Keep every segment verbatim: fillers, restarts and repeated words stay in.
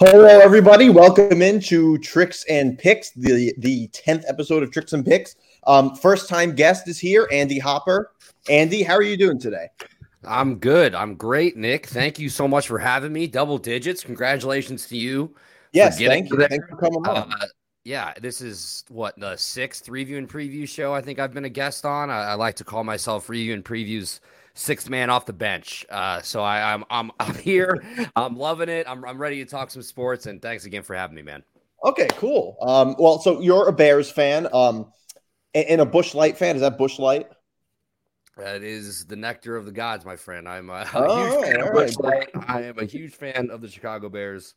Hello, everybody. Welcome into Tricks and Picks, the, the tenth episode of Tricks and Picks. Um, first-time guest is here, Andy Hopper. Andy, how are you doing today? I'm good. I'm great, Nick. Thank you so much for having me. Double digits. Congratulations to you. Yes, thank you. There. Thanks for coming on. Uh, yeah, this is, what, the sixth Review and Preview show I think I've been a guest on. I, I like to call myself Review and Preview's sixth man off the bench. Uh, so I, I'm I'm I'm here. I'm loving it. I'm I'm ready to talk some sports. And thanks again for having me, man. Okay, cool. Um, well, so you're a Bears fan, um, and, and a Busch Light fan. Is that Busch Light? That is the nectar of the gods, my friend. I'm a, oh, a huge fan of Busch Light. I am a huge fan of the Chicago Bears.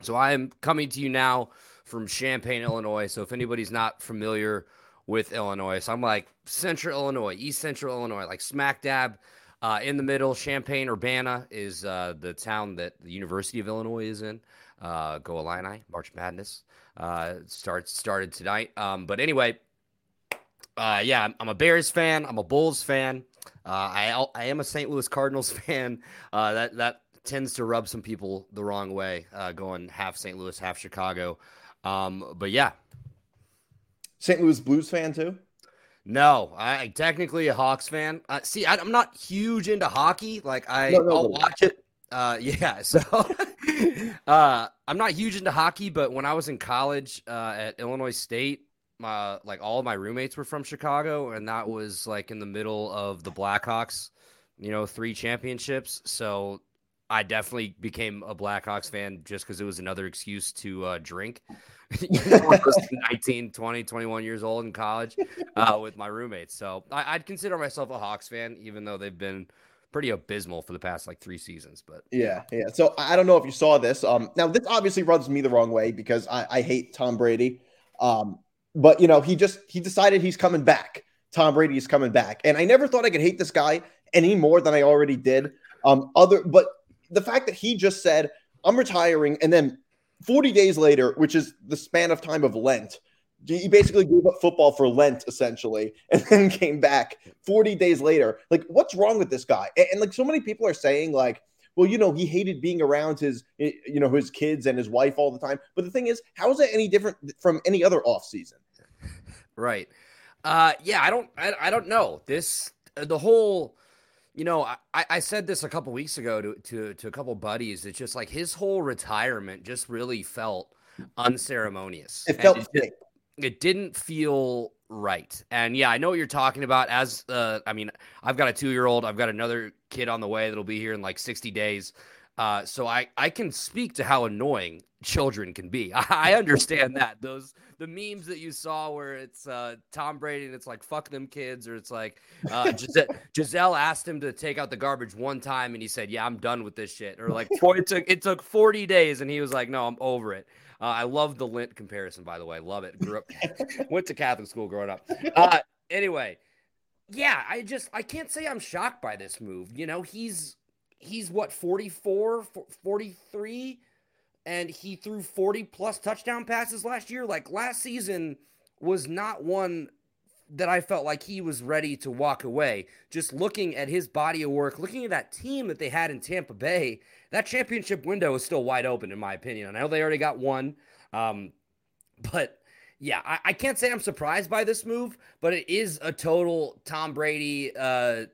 So I am coming to you now from Champaign, Illinois. So if anybody's not familiar with Illinois, so I'm like central Illinois, east central Illinois, like smack dab uh, in the middle. Champaign-Urbana is uh, the town that the University of Illinois is in. Uh, Go Illini, March Madness uh, starts started tonight. Um, but anyway, uh, yeah, I'm a Bears fan. I'm a Bulls fan. Uh, I I am a Saint Louis Cardinals fan. Uh, that that tends to rub some people the wrong way, uh, going half Saint Louis, half Chicago. Um, but yeah. Saint Louis Blues fan too? No, I technically a Hawks fan. Uh, see, I, I'm not huge into hockey. Like I, no, no, I'll no. watch it. Uh, yeah, so uh, I'm not huge into hockey. But when I was in college uh, at Illinois State, my like all of my roommates were from Chicago, and that was like in the middle of the Blackhawks, you know, three championships. So I definitely became a Blackhawks fan just because it was another excuse to uh, drink. You know, I was nineteen, twenty, twenty-one years old in college uh, with my roommates. So I, I'd consider myself a Hawks fan, even though they've been pretty abysmal for the past like three seasons. But yeah, yeah. So I don't know if you saw this. Um, now, this obviously rubs me the wrong way because I, I hate Tom Brady. Um, but, you know, he just he decided he's coming back. Tom Brady is coming back. And I never thought I could hate this guy any more than I already did. Um, other, but the fact that he just said, I'm retiring, and then forty days later, which is the span of time of Lent, he basically gave up football for Lent, essentially, and then came back forty days later. Like, what's wrong with this guy? And, and like, so many people are saying, like, well, you know, he hated being around his, you know, his kids and his wife all the time. But the thing is, how is that any different from any other offseason? Right. Uh, yeah, I don't, I, I don't know. This, the whole... You know, I, I said this a couple weeks ago to, to, to a couple buddies. It's just like his whole retirement just really felt unceremonious. It felt it, did, it didn't feel right. And yeah, I know what you're talking about. As uh, I mean, I've got a two-year-old. I've got another kid on the way that'll be here in like sixty days. Uh, so I, I can speak to how annoying children can be. I, I understand that. Those the memes that you saw where it's uh, Tom Brady and it's like fuck them kids, or it's like uh, Gis- Giselle asked him to take out the garbage one time and he said, "Yeah, I'm done with this shit." Or like it took it took forty days and he was like, "No, I'm over it." Uh, I love the Lent comparison, by the way. Love it. Grew up, went to Catholic school growing up. Uh, anyway, yeah, I just I can't say I'm shocked by this move. You know, he's. He's what, forty-four, forty-three, and he threw forty plus touchdown passes last year. Like last season was not one that I felt like he was ready to walk away. Just looking at his body of work, looking at that team that they had in Tampa Bay, that championship window is still wide open in my opinion. I know they already got one, um, but yeah, I, I can't say I'm surprised by this move, but it is a total Tom Brady uh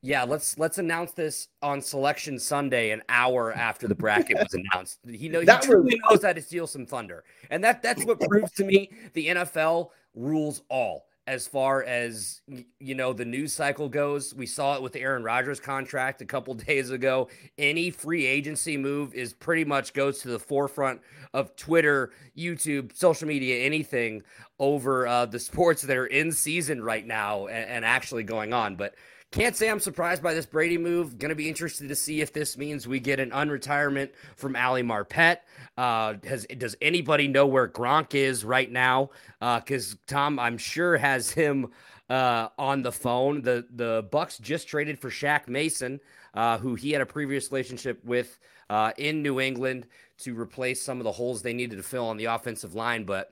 Yeah, let's let's announce this on Selection Sunday, an hour after the bracket was announced. He knows he truly knows how to steal some thunder, and that that's what proves to me the N F L rules all as far as you know the news cycle goes. We saw it with the Aaron Rodgers contract a couple days ago. Any free agency move is pretty much goes to the forefront of Twitter, YouTube, social media, anything over uh, the sports that are in season right now and, and actually going on, but. Can't say I'm surprised by this Brady move. Going to be interested to see if this means we get an unretirement from Ali Marpet. Uh, has, does anybody know where Gronk is right now? Because uh, Tom, I'm sure, has him uh, on the phone. The the Bucks just traded for Shaq Mason, uh, who he had a previous relationship with uh, in New England to replace some of the holes they needed to fill on the offensive line. But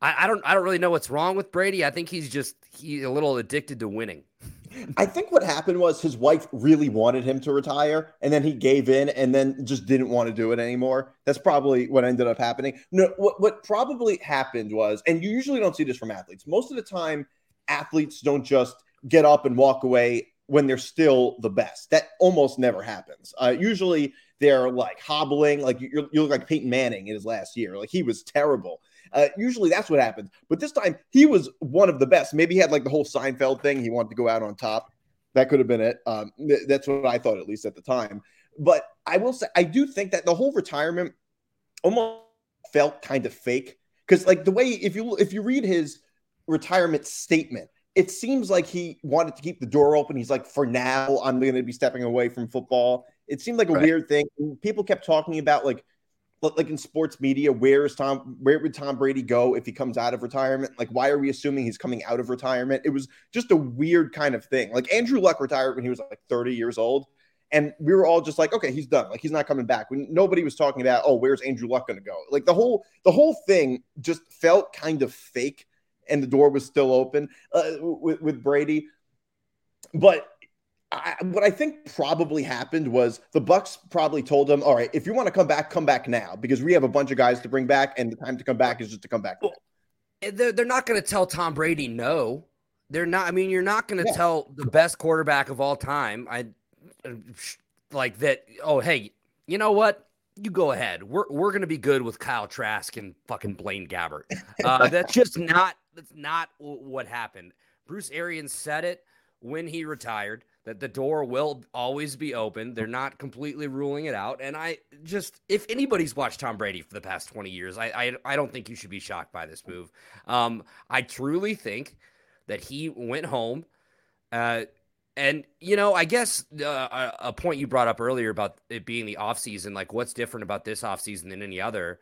I, I don't I don't really know what's wrong with Brady. I think he's just he's a little addicted to winning. I think what happened was his wife really wanted him to retire, and then he gave in and then just didn't want to do it anymore. That's probably what ended up happening. No, what, what probably happened was, and you usually don't see this from athletes. Most of the time, athletes don't just get up and walk away when they're still the best. That almost never happens. Uh, usually they're like hobbling, like you look like Peyton Manning in his last year. Like he was terrible. Uh, usually that's what happens. But this time he was one of the best. Maybe he had like the whole Seinfeld thing. He wanted to go out on top. That could have been it. Um, th- that's what I thought, at least at the time. But I will say, I do think that the whole retirement almost felt kind of fake. Because like the way, if you if you read his retirement statement, it seems like he wanted to keep the door open. He's like, for now, I'm going to be stepping away from football. It seemed like a right. weird thing. People kept talking about like, like in sports media, where is Tom, where would Tom Brady go if he comes out of retirement? Like, why are we assuming he's coming out of retirement? It was just a weird kind of thing. Like Andrew Luck retired when he was like thirty years old. And we were all just like, okay, he's done. Like he's not coming back. When nobody was talking about, oh, where's Andrew Luck going to go? Like the whole, the whole thing just felt kind of fake. And the door was still open uh, with, with Brady. But I, what I think probably happened was the Bucks probably told him, all right, if you want to come back, come back now, because we have a bunch of guys to bring back, and the time to come back is just to come back. Well, they're, they're not going to tell Tom Brady no. They're not. I mean, you're not going to yeah. tell the best quarterback of all time I like that, oh, hey, you know what? You go ahead. We're we're gonna be good with Kyle Trask and fucking Blaine Gabbert. Uh, that's just not that's not what happened. Bruce Arians said it when he retired that the door will always be open. They're not completely ruling it out. And I just, if anybody's watched Tom Brady for the past twenty years, I I, I don't think you should be shocked by this move. Um, I truly think that he went home. Uh, And, you know, I guess uh, a point you brought up earlier about it being the offseason, like what's different about this offseason than any other?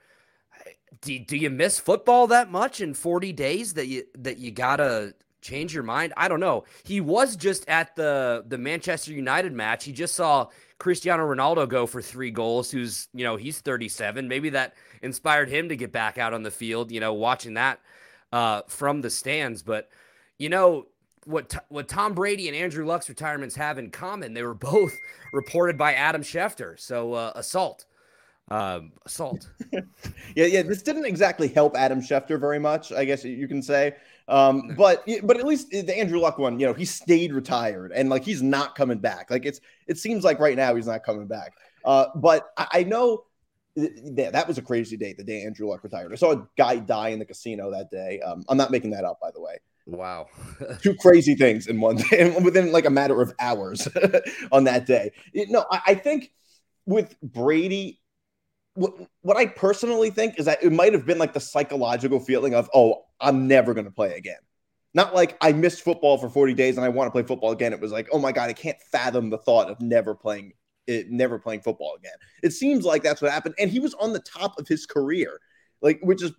Do, do you miss football that much in forty days that you that you got to change your mind? I don't know. He was just at the, the Manchester United match. He just saw Cristiano Ronaldo go for three goals, who's, you know, he's thirty-seven. Maybe that inspired him to get back out on the field, you know, watching that uh, from the stands. But, you know, What what Tom Brady and Andrew Luck's retirements have in common? They were both reported by Adam Schefter. So uh, assault, um, assault. yeah, yeah. This didn't exactly help Adam Schefter very much, I guess you can say. Um, but but at least the Andrew Luck one, you know, he stayed retired and like he's not coming back. Like it's it seems like right now he's not coming back. Uh, but I, I know. Yeah, that was a crazy day, the day Andrew Luck retired. I saw a guy die in the casino that day. Um, I'm not making that up, by the way. Wow. Two crazy things in one day, and within like a matter of hours on that day. You no, know, I, I think with Brady, what, what I personally think is that it might have been like the psychological feeling of, oh, I'm never going to play again. Not like I missed football for forty days and I want to play football again. It was like, oh my God, I can't fathom the thought of never playing It, never playing football again. It seems like that's what happened. And he was on the top of his career, like, which is,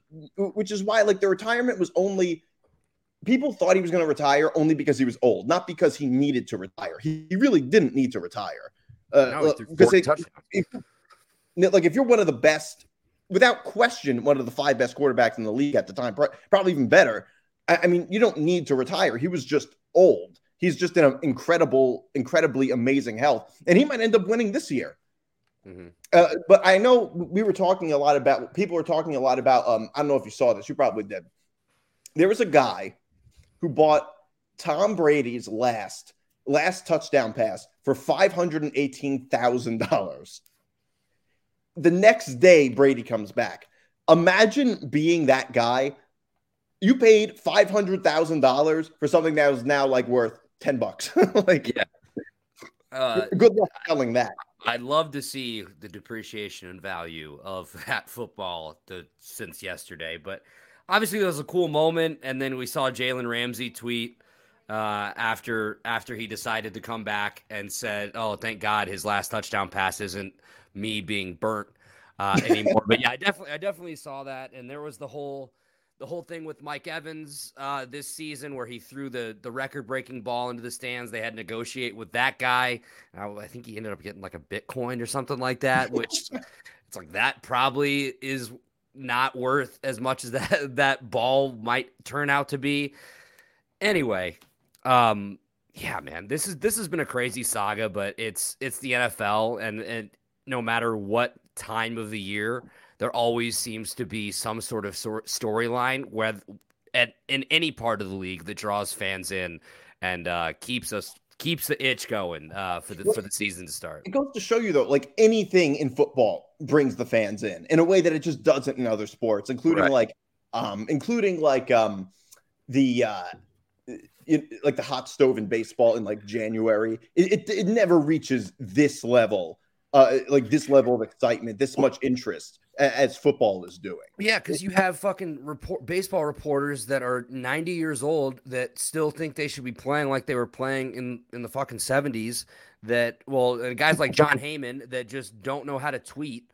which is why like the retirement was only, people thought he was going to retire only because he was old, not because he needed to retire. He, he really didn't need to retire. Uh, no, it, if, like if you're one of the best, without question, one of the five best quarterbacks in the league at the time, probably even better. I, I mean, you don't need to retire. He was just old. He's just in an incredible, incredibly amazing health. And he might end up winning this year. Mm-hmm. Uh, but I know we were talking a lot about, people were talking a lot about, um, I don't know if you saw this, you probably did. There was a guy who bought Tom Brady's last, last touchdown pass for five hundred eighteen thousand dollars. The next day, Brady comes back. Imagine being that guy. You paid five hundred thousand dollars for something that was now like worth ten bucks. Like, yeah, uh, good luck selling that. I'd love to see the depreciation and value of that football to, since yesterday, but obviously that was a cool moment. And then we saw Jalen Ramsey tweet uh, after after he decided to come back and said, "Oh, thank God, his last touchdown pass isn't me being burnt uh, anymore." But yeah, I definitely I definitely saw that, and there was the whole. The whole thing with Mike Evans uh, this season where he threw the, the record-breaking ball into the stands. They had to negotiate with that guy. I, I think he ended up getting like a Bitcoin or something like that, which it's like that probably is not worth as much as that that ball might turn out to be. Anyway, um, yeah, man, this is this has been a crazy saga, but it's it's the N F L, and, and no matter what time of the year, there always seems to be some sort of sor- storyline where at in any part of the league that draws fans in and uh, keeps us keeps the itch going uh, for the well, for the season to start. It goes to show you, though, like anything in football brings the fans in in a way that it just doesn't in other sports, including right. like um, including like um, the. Uh, It, like the hot stove in baseball in like January, it, it, it never reaches this level, uh, like this level of excitement, this much interest as football is doing. Yeah, because you have fucking report baseball reporters that are ninety years old that still think they should be playing like they were playing in, in the fucking seventies. That well, and guys like John Heyman that just don't know how to tweet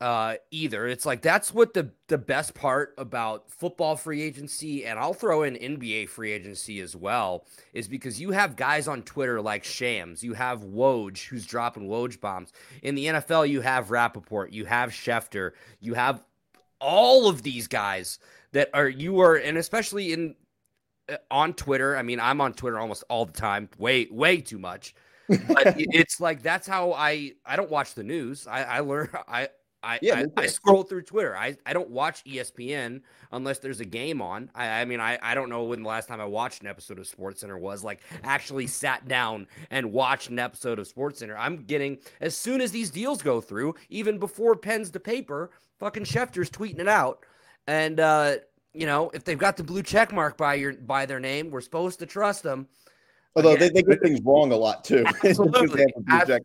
uh, either. It's like that's what the the best part about football free agency, and I'll throw in N B A free agency as well, is because you have guys on Twitter like Shams, you have Woj who's dropping Woj bombs. In the N F L, you have Rapoport, you have Schefter, you have all of these guys that are you are, and especially in on Twitter. I mean, I'm on Twitter almost all the time, way way too much. But it's like that's how I I don't watch the news. I I learn I. I, yeah, I, I scroll through Twitter. I, I don't watch E S P N unless there's a game on. I, I mean, I, I don't know when the last time I watched an episode of SportsCenter was, like actually sat down and watched an episode of SportsCenter. I'm getting, as soon as these deals go through, even before pen's to paper, fucking Schefter's tweeting it out. And, uh, you know, if they've got the blue check mark by, your, by their name, we're supposed to trust them. Although yeah. they, they get things wrong a lot, too. Absolutely. Absolutely.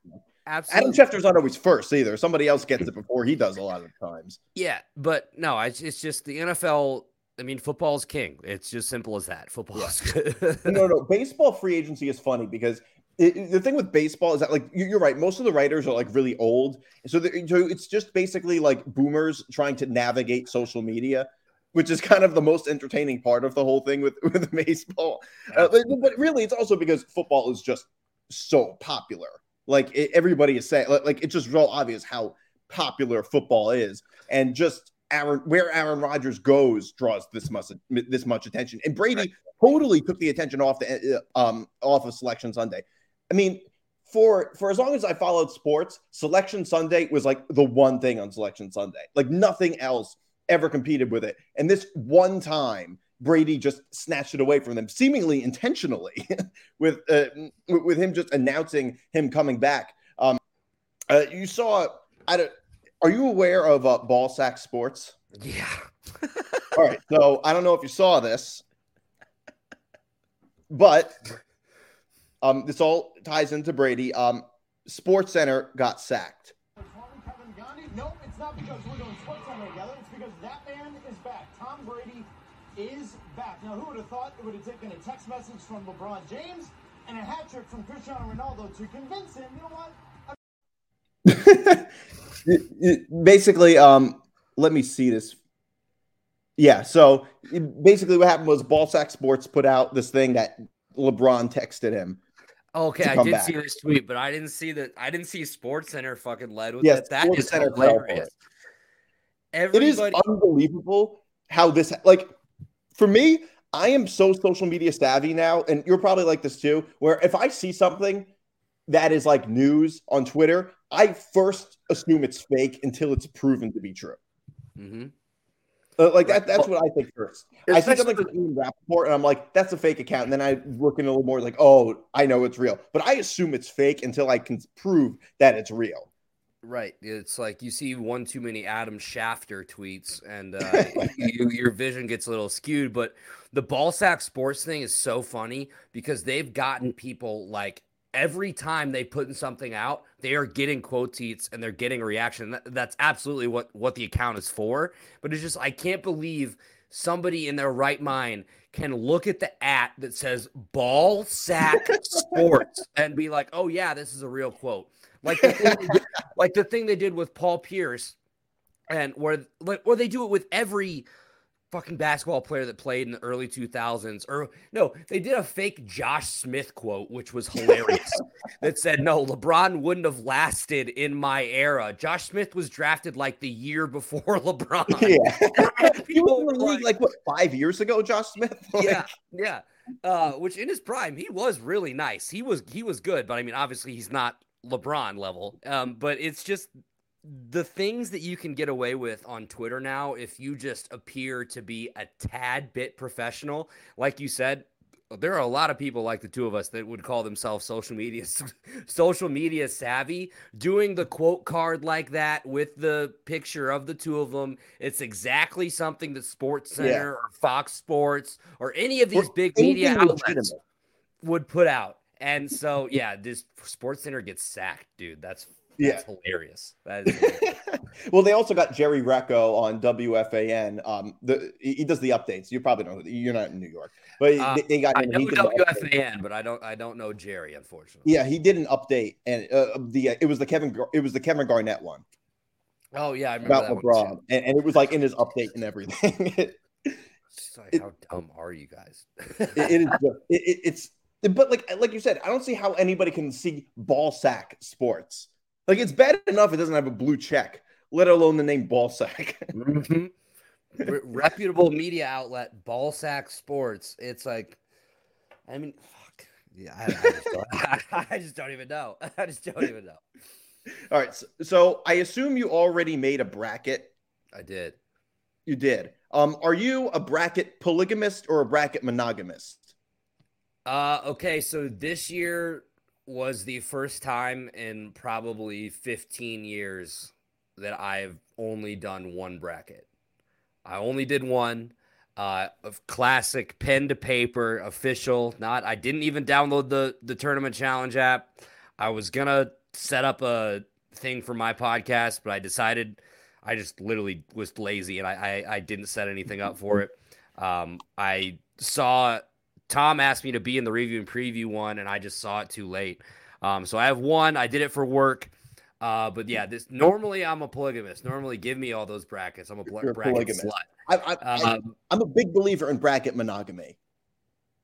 Adam Schefter's not always first either. Somebody else gets it before he does a lot of times. Yeah, but no, it's, it's just the N F L. I mean, football is king. It's just simple as that. Football yeah. is good. no, no, baseball free agency is funny because it, the thing with baseball is that, like, you're right. Most of the writers are, like, really old. So, so it's just basically, like, boomers trying to navigate social media, which is kind of the most entertaining part of the whole thing with, with baseball. Uh, but, but really, it's also because football is just so popular. Like it, everybody is saying, like, like it's just real obvious how popular football is, and just Aaron, where Aaron Rodgers goes draws this much this much attention. And Brady right. totally took the attention off the um off of Selection Sunday. I mean, for for as long as I followed sports, Selection Sunday was like the one thing on Selection Sunday. Like nothing else ever competed with it. And this one time, Brady just snatched it away from them, seemingly intentionally, with uh, with him just announcing him coming back. Um, uh, you saw. I don't. Are you aware of uh, Ball Sack Sports? Yeah. All right. So I don't know if you saw this, but um, this all ties into Brady. Um, SportsCenter got sacked. No, it's not because we're doing SportsCenter together. It's because that man is back. Tom Brady is back. Now, who would have thought it would have taken a text message from LeBron James and a hat trick from Cristiano Ronaldo to convince him, you know what? I'm- basically, um, let me see this. Yeah, so basically what happened was Ball Sack Sports put out this thing that LeBron texted him. Okay, I did back. see this tweet, but I didn't see that. I didn't see SportsCenter fucking led with yes, that. That is hilarious. Everybody- it is unbelievable how this, like, for me, I am so social media savvy now, and you're probably like this too, where if I see something that is like news on Twitter, I first assume it's fake until it's proven to be true. Mm-hmm. Uh, like that, that's what I think first. It's I see something like Ian Rapoport, and I'm like, that's a fake account. And then I look in a little more like, oh, I know it's real. But I assume it's fake until I can prove that it's real. Right. It's like you see one too many Adam Schefter tweets and uh, you, your vision gets a little skewed. But the Ball Sack Sports thing is so funny because they've gotten people like every time they put something out, they are getting quote tweets and they're getting reaction. That, that's absolutely what, what the account is for. But it's just I can't believe somebody in their right mind can look at the at that says Ball Sack Sports and be like, oh, yeah, this is a real quote. Like the thing they did, like the thing they did with Paul Pierce, and where like or they do it with every fucking basketball player that played in the early two thousands. Or no, they did a fake Josh Smith quote, which was hilarious. That said, no, LeBron wouldn't have lasted in my era. Josh Smith was drafted like the year before LeBron. Yeah, people were like, like what five years ago, Josh Smith. Like, yeah, yeah. uh, which in his prime, he was really nice. He was, he was good, but I mean, obviously he's not LeBron level. Um, but it's just the things that you can get away with on Twitter now, if you just appear to be a tad bit professional, like you said. There are a lot of people like the two of us that would call themselves social media, social media savvy, doing the quote card like that with the picture of the two of them. It's exactly something that SportsCenter yeah. or Fox Sports or any of these or big media outlets legitimate. would put out. And so, yeah, this SportsCenter gets sacked, dude. That's That's yeah. hilarious. That is hilarious. Well, they also got Jerry Recco on W F A N. Um, the, he does the updates. You probably don't. You're not in New York, but uh, they, they got. I know W F A N, but I don't. I don't know Jerry, unfortunately. Yeah, he did an update, and uh, the uh, it was the Kevin. It was the Kevin Garnett one. Oh yeah, I remember about that LeBron, one and, and it was like in his update and everything. it, Sorry, it, how dumb are you guys? it, it is. It, it, it's but like like you said, I don't see how anybody can see Ball Sack Sports. Like, it's bad enough it doesn't have a blue check, let alone the name Ball Sack. mm-hmm. Re- reputable media outlet, Ball Sack Sports. It's like, I mean, fuck. Yeah, I, I, just, don't, I, I just don't even know. I just don't even know. All right. So, so I assume you already made a bracket. I did. You did. Um, are you a bracket polygamist or a bracket monogamist? Uh, okay. So this year was the first time in probably fifteen years that I've only done one bracket. I only did one uh, of classic pen to paper official. Not, I didn't even download the, the tournament challenge app. I was going to set up a thing for my podcast, but I decided I just literally was lazy and I, I, I didn't set anything up for it. Um, I saw Tom asked me to be in the review and preview one, and I just saw it too late. Um, so I have one. I did it for work. Uh, but, yeah, this normally I'm a polygamist. Normally give me all those brackets. I'm a pl- bracket slut. I, I, um, I, I'm a big believer in bracket monogamy.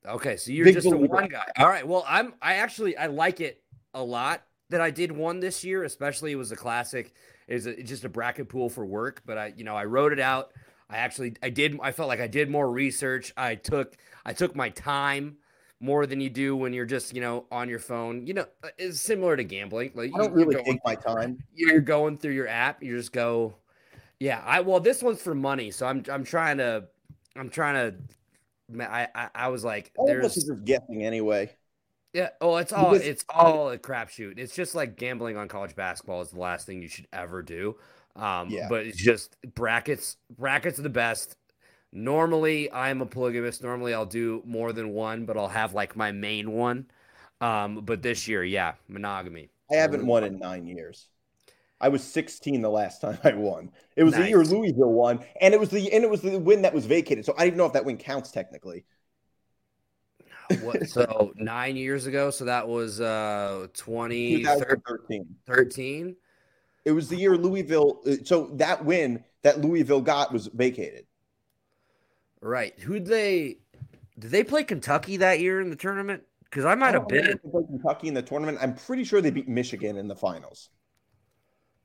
Okay, so you're big just believer. a one guy. All right, well, I'm, I actually I like it a lot that I did one this year, especially it was a classic. It was a, just a bracket pool for work. But, I, you know, I wrote it out. I actually, I did, I felt like I did more research. I took, I took my time more than you do when you're just, you know, on your phone, you know, it's similar to gambling. Like I don't really take my time. You're going through your app. You just go, yeah, I, well, this one's for money. So I'm, I'm trying to, I'm trying to, I, I, I was like, there's just guessing anyway. Yeah. Oh, it's all, it's all a crapshoot. It's just like gambling on college basketball is the last thing you should ever do. Um, yeah. But it's just brackets, brackets are the best. Normally I'm a polygamist. Normally I'll do more than one, but I'll have like my main one. Um, but this year, yeah, monogamy. I haven't won in nine years. I was sixteen the last time I won. It was nice. The year Louisville won, and it was the and it was the win that was vacated. So I don't even know if that win counts technically. What, so nine years ago, so that was uh twenty thirteen. thirteen It was the year Louisville. So that win that Louisville got was vacated. Right. Who'd they – did they play Kentucky that year in the tournament? Because I might have been. They played Kentucky in the tournament. I'm pretty sure they beat Michigan in the finals.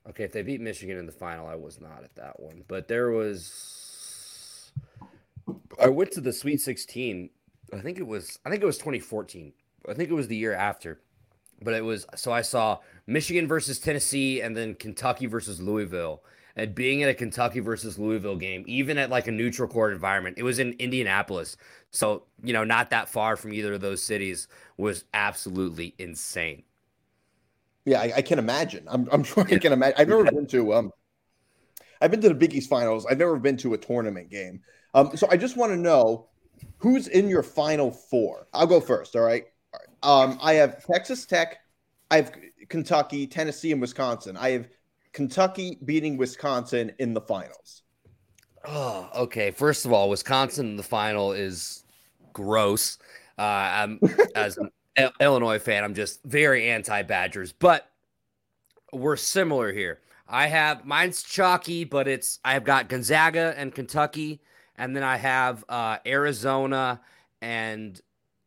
Okay, if they beat Michigan in the final, I was not at that one. But there was – I went to the Sweet sixteen. I think it was – I think it was twenty fourteen. I think it was the year after. But it was – so I saw Michigan versus Tennessee and then Kentucky versus Louisville. And being at a Kentucky versus Louisville game, even at like a neutral court environment, it was in Indianapolis. So, you know, not that far from either of those cities was absolutely insane. Yeah, I, I can imagine. I'm, I'm sure I can imagine. I've never been to um, – I've been to the Big East Finals. I've never been to a tournament game. Um, so I just want to know who's in your Final Four. I'll go first, all right? All right. Um, I have Texas Tech. I have Kentucky, Tennessee, and Wisconsin. I have Kentucky beating Wisconsin in the finals. Oh, okay. First of all, Wisconsin in the final is gross. Uh, I'm, as an Illinois fan, I'm just very anti-Badgers, but we're similar here. I have – mine's chalky, but it's – I've got Gonzaga and Kentucky, and then I have uh, Arizona and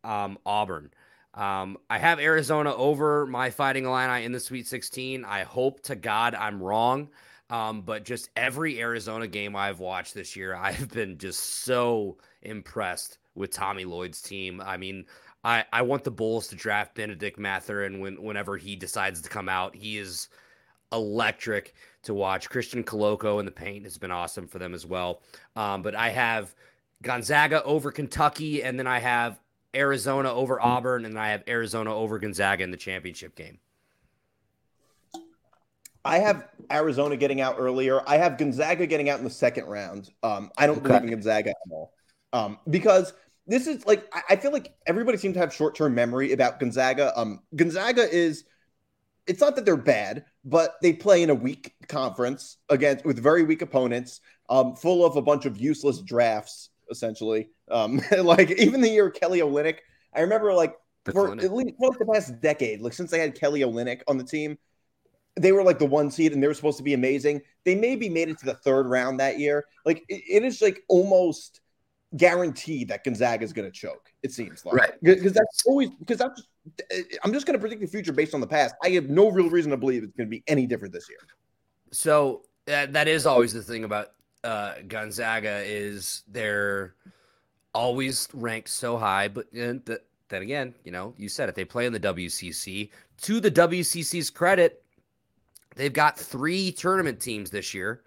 um, Auburn. Um, I have Arizona over my Fighting Illini in the Sweet sixteen. I hope to God I'm wrong. Um, but just every Arizona game I've watched this year, I've been just so impressed with Tommy Lloyd's team. I mean, I, I want the Bulls to draft Benedict Mathurin when whenever he decides to come out. He is electric to watch. Christian Coloco in the paint has been awesome for them as well. Um, but I have Gonzaga over Kentucky, and then I have Arizona over Auburn, and I have Arizona over Gonzaga in the championship game. I have Arizona getting out earlier. I have Gonzaga getting out in the second round. Um, I don't okay. believe in Gonzaga at all. Um, because this is like, I, I feel like everybody seems to have short-term memory about Gonzaga. Um, Gonzaga is, it's not that they're bad, but they play in a weak conference against with very weak opponents, um, full of a bunch of useless drafts, essentially. Um, like even the year Kelly Olynyk, I remember like for at least for the past decade, like since they had Kelly Olynyk on the team, they were like the one seed and they were supposed to be amazing. They maybe made it to the third round that year. Like it, it is like almost guaranteed that Gonzaga is going to choke. It seems like, right. Because that's always, because I'm just, I'm just going to predict the future based on the past. I have no real reason to believe it's going to be any different this year. So uh, that is always the thing about uh, Gonzaga is they're always ranked so high, but uh, th- then again, you know, you said it, they play in the W C C. To the W C C's credit, they've got three tournament teams this year,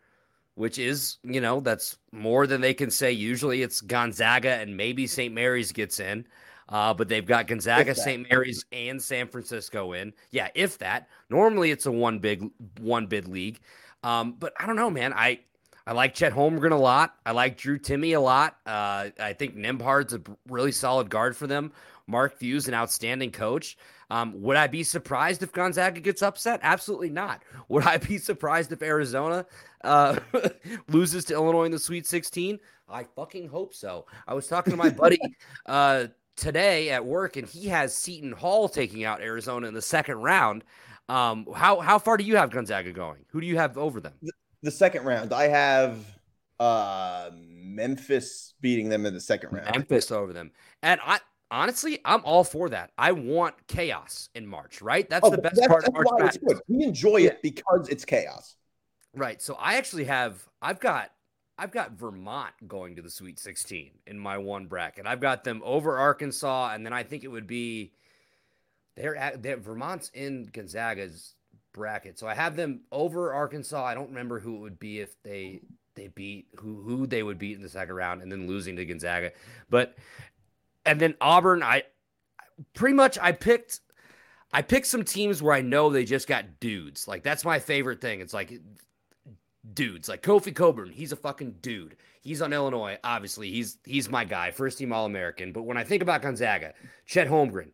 which is, you know, that's more than they can say. Usually it's Gonzaga and maybe Saint Mary's gets in, uh, but they've got Gonzaga, Saint Mary's, and San Francisco in. Yeah, if that. Normally it's a one big one bid league, um, but I don't know, man. I I like Chet Holmgren a lot. I like Drew Timme a lot. Uh, I think Nembhard's a really solid guard for them. Mark Few's an outstanding coach. Um, would I be surprised if Gonzaga gets upset? Absolutely not. Would I be surprised if Arizona uh, loses to Illinois in the Sweet sixteen? I fucking hope so. I was talking to my buddy uh, today at work, and he has Seton Hall taking out Arizona in the second round. Um, how how far do you have Gonzaga going? Who do you have over them? The, the second round, I have uh, Memphis beating them in the second round. Memphis over them, and I. Honestly, I'm all for that. I want chaos in March, right? That's oh, the best that's, part that's of March Madness. We enjoy yeah. it because it's chaos. Right. So I actually have I've got I've got Vermont going to the Sweet sixteen in my one bracket. I've got them over Arkansas, and then I think it would be they're at they're, Vermont's in Gonzaga's bracket. So I have them over Arkansas. I don't remember who it would be if they they beat who who they would beat in the second round and then losing to Gonzaga. But and then Auburn, I pretty much I picked I picked some teams where I know they just got dudes. Like, that's my favorite thing. It's like dudes. Like Kofi Coburn, he's a fucking dude. He's on Illinois, obviously. He's he's my guy, first team All-American. But when I think about Gonzaga, Chet Holmgren,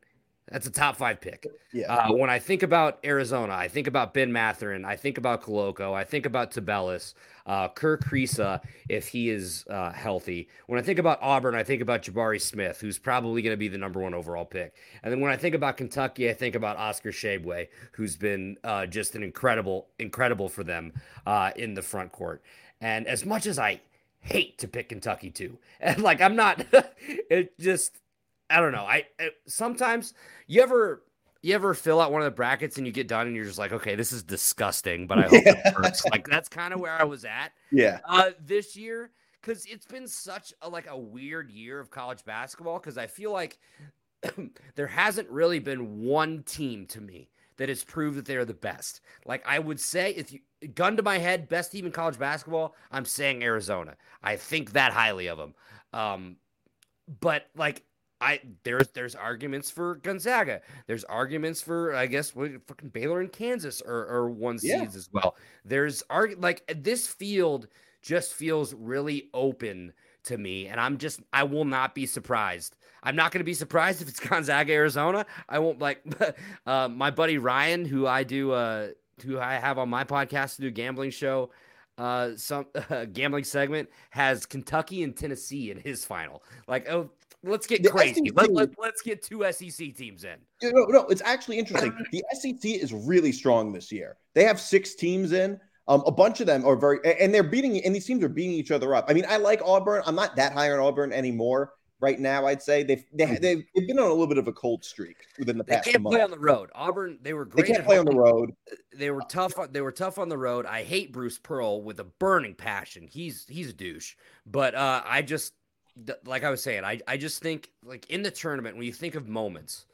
that's a top five pick. Yeah. Uh, when I think about Arizona, I think about Ben Mathurin. I think about Coloco. I think about Tabellus, uh, Kirk Creesa, if he is uh, healthy. When I think about Auburn, I think about Jabari Smith, who's probably going to be the number one overall pick. And then when I think about Kentucky, I think about Oscar Tshiebwe, who's been uh, just an incredible, incredible for them uh, in the front court. And as much as I hate to pick Kentucky too, and like I'm not, it just. I don't know. I, I sometimes you ever you ever fill out one of the brackets and you get done and you're just like, okay, this is disgusting, but I hope yeah. it works. Like that's kind of where I was at. Yeah. Uh, this year, because it's been such a like a weird year of college basketball. Because I feel like there hasn't really been one team to me that has proved that they are the best. Like I would say, if you gun to my head, best team in college basketball, I'm saying Arizona. I think that highly of them. Um, but like. I there's there's arguments for Gonzaga. There's arguments for I guess what, fucking Baylor and Kansas or or one seeds yeah. as well. There's arg like this field just feels really open to me, and I'm just I will not be surprised. I'm not going to be surprised if it's Gonzaga, Arizona. I won't like uh, my buddy Ryan, who I do uh, who I have on my podcast to do gambling show. Uh, some uh, gambling segment has Kentucky and Tennessee in his final. Like oh. Let's get the crazy. S E C, let, let, let's get two S E C teams in. You know, no, it's actually interesting. The S E C is really strong this year. They have six teams in. Um, a bunch of them are very – and they're beating – and these teams are beating each other up. I mean, I like Auburn. I'm not that high on Auburn anymore right now, I'd say. They've, they, they've, they've been on a little bit of a cold streak within the past month. They can't month. play on the road. Auburn, they were great. They can't play on the road. They were tough They were tough on the road. I hate Bruce Pearl with a burning passion. He's, he's a douche. But uh, I just – like I was saying, I, I just think, like, in the tournament, when you think of moments,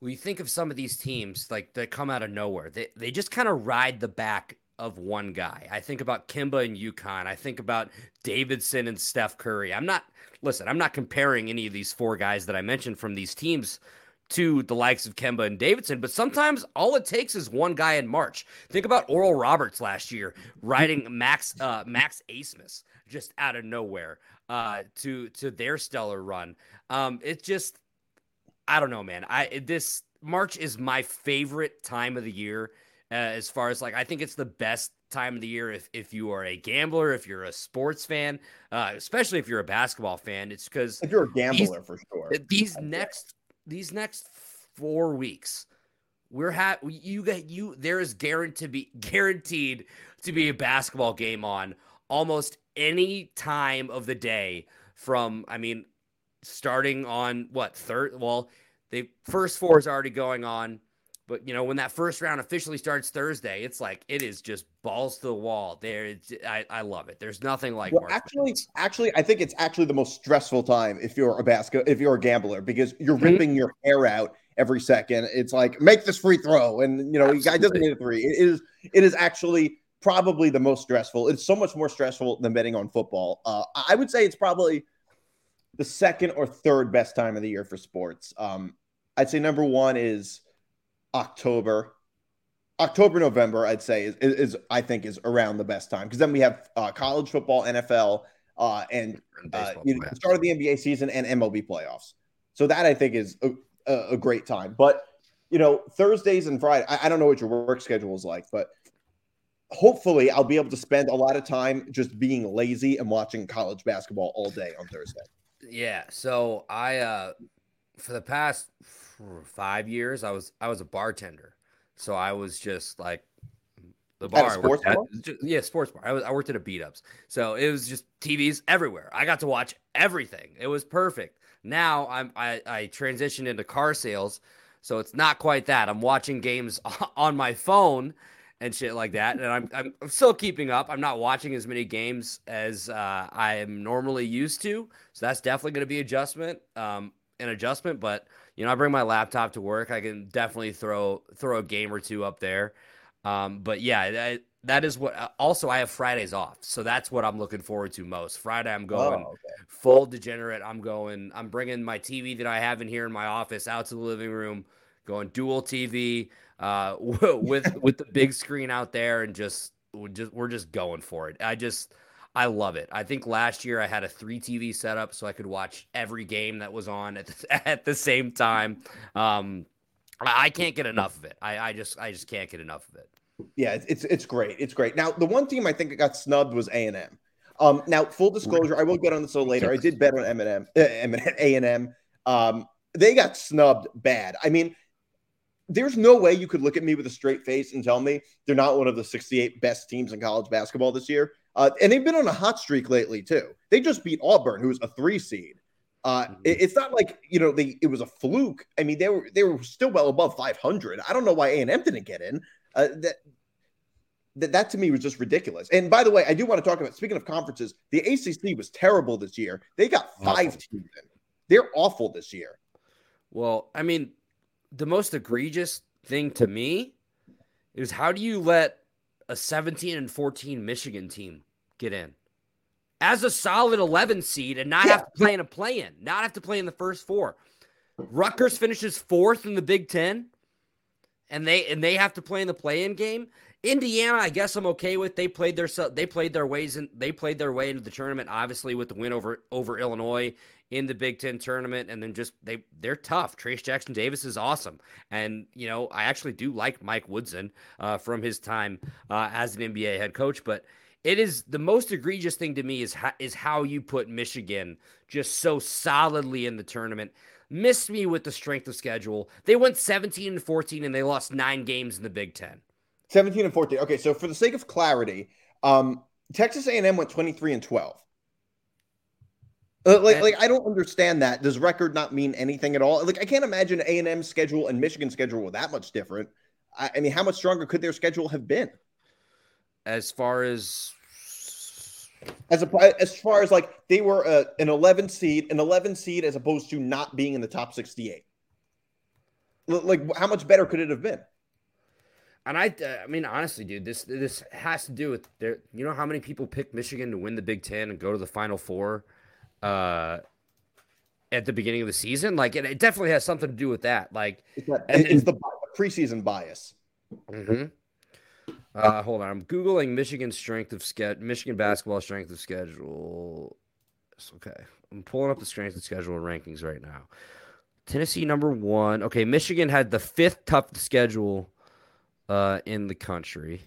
when you think of some of these teams, like, that come out of nowhere, they, they just kind of ride the back of one guy. I think about Kemba and UConn. I think about Davidson and Steph Curry. I'm not, listen, I'm not comparing any of these four guys that I mentioned from these teams to the likes of Kemba and Davidson, but sometimes all it takes is one guy in March. Think about Oral Roberts last year, riding Max uh, Max Asmus just out of nowhere uh, to to their stellar run. Um, it's just, I don't know, man. I this March is my favorite time of the year uh, as far as, like, I think it's the best time of the year if if you are a gambler, if you're a sports fan, uh, especially if you're a basketball fan. It's because if you're a gambler these, for sure. These okay. next. These next four weeks, we're ha- you get you. There is guaranteed be guaranteed to be a basketball game on almost any time of the day. From I mean, starting on what third? Well, the first four is already going on, but you know when that first round officially starts Thursday, it's like it is just balls to the wall. There, I, I love it. There's nothing like. Well, actually, actually, I think it's actually the most stressful time if you're a basket, if you're a gambler, because you're mm-hmm. ripping your hair out every second. It's like make this free throw, and you know, Absolutely. Guy doesn't need a three. It is, it is actually probably the most stressful. It's so much more stressful than betting on football. Uh, I would say it's probably the second or third best time of the year for sports. Um, I'd say number one is October. October, November, I'd say, is, is, is I think, is around the best time. Because then we have uh, college football, N F L, uh, and uh, you know, the start of the N B A season and M L B playoffs. So that, I think, is a, a great time. But, you know, Thursdays and Friday, I, I don't know what your work schedule is like, but hopefully I'll be able to spend a lot of time just being lazy and watching college basketball all day on Thursday. Yeah, so I, uh, for the past five years, I was I was a bartender. So I was just like the bar. At a sports bar? At, yeah, sports bar. I was I worked at a Beat Ups. So it was just T Vs everywhere. I got to watch everything. It was perfect. Now I'm I, I transitioned into car sales. So it's not quite that. I'm watching games on my phone and shit like that. And I'm I'm, I'm still keeping up. I'm not watching as many games as uh, I am normally used to. So that's definitely gonna be adjustment. Um an adjustment, but you know, I bring my laptop to work. I can definitely throw throw a game or two up there. Um, but yeah, that, that is what. Also, I have Fridays off, so that's what I'm looking forward to most. Friday, I'm going oh, okay. full degenerate. I'm going. I'm bringing my T V that I have in here in my office out to the living room, going dual T V uh, with with the big screen out there, and just we're just we're just going for it. I just I love it. I think last year I had a three T V setup so I could watch every game that was on at the, at the same time. Um, I, I can't get enough of it. I, I just I just can't get enough of it. Yeah, it's it's great. It's great. Now, the one team I think that got snubbed was A and M. Um, now, full disclosure, I will get on this a little later. I did bet on M and M, A and M. Um, they got snubbed bad. I mean, there's no way you could look at me with a straight face and tell me they're not one of the sixty-eight best teams in college basketball this year. Uh, and they've been on a hot streak lately, too. They just beat Auburn, who's a three seed. Uh, mm-hmm. it, it's not like, you know, they, it was a fluke. I mean, they were they were still well above five hundred. I don't know why A and M didn't get in. Uh, that, that, that, to me, was just ridiculous. And, by the way, I do want to talk about, speaking of conferences, the A C C was terrible this year. They got five awful. teams in. They're awful this year. Well, I mean, the most egregious thing to me is how do you let a seventeen and fourteen Michigan team get in as a solid eleven seed and not yeah. have to play in a play-in, not have to play in the first four. Rutgers finishes fourth in the Big Ten, and they and they have to play in the play-in game. Indiana, I guess I'm okay with. They played their they played their ways in they played their way into the tournament, obviously with the win over over Illinois in the Big Ten tournament, and then just they they're tough. Trace Jackson Davis is awesome, and you know I actually do like Mike Woodson uh, from his time uh, as an N B A head coach. But it is the most egregious thing to me is how, is how you put Michigan just so solidly in the tournament. Missed me with the strength of schedule. They went seventeen and fourteen, and they lost nine games in the Big Ten. seventeen and fourteen. Okay, so for the sake of clarity, um, Texas A and M went twenty-three and twelve. Uh, like, and, like, I don't understand that. Does record not mean anything at all? Like, I can't imagine A and M's schedule and Michigan's schedule were that much different. I, I mean, how much stronger could their schedule have been? As far as As a, as far as like they were a, an eleven seed, an eleven seed as opposed to not being in the top sixty-eight. Like how much better could it have been? And I, uh, I mean, honestly, dude, this this has to do with their. You know how many people picked Michigan to win the Big Ten and go to the Final Four uh, at the beginning of the season? Like, it, it definitely has something to do with that. Like, it's, not, and, it's the preseason bias. Mm-hmm. Uh, hold on, I'm googling Michigan strength of schedule. Michigan basketball strength of schedule. It's okay, I'm pulling up the strength of schedule rankings right now. Tennessee number one. Okay, Michigan had the fifth toughest schedule. Uh, in the country.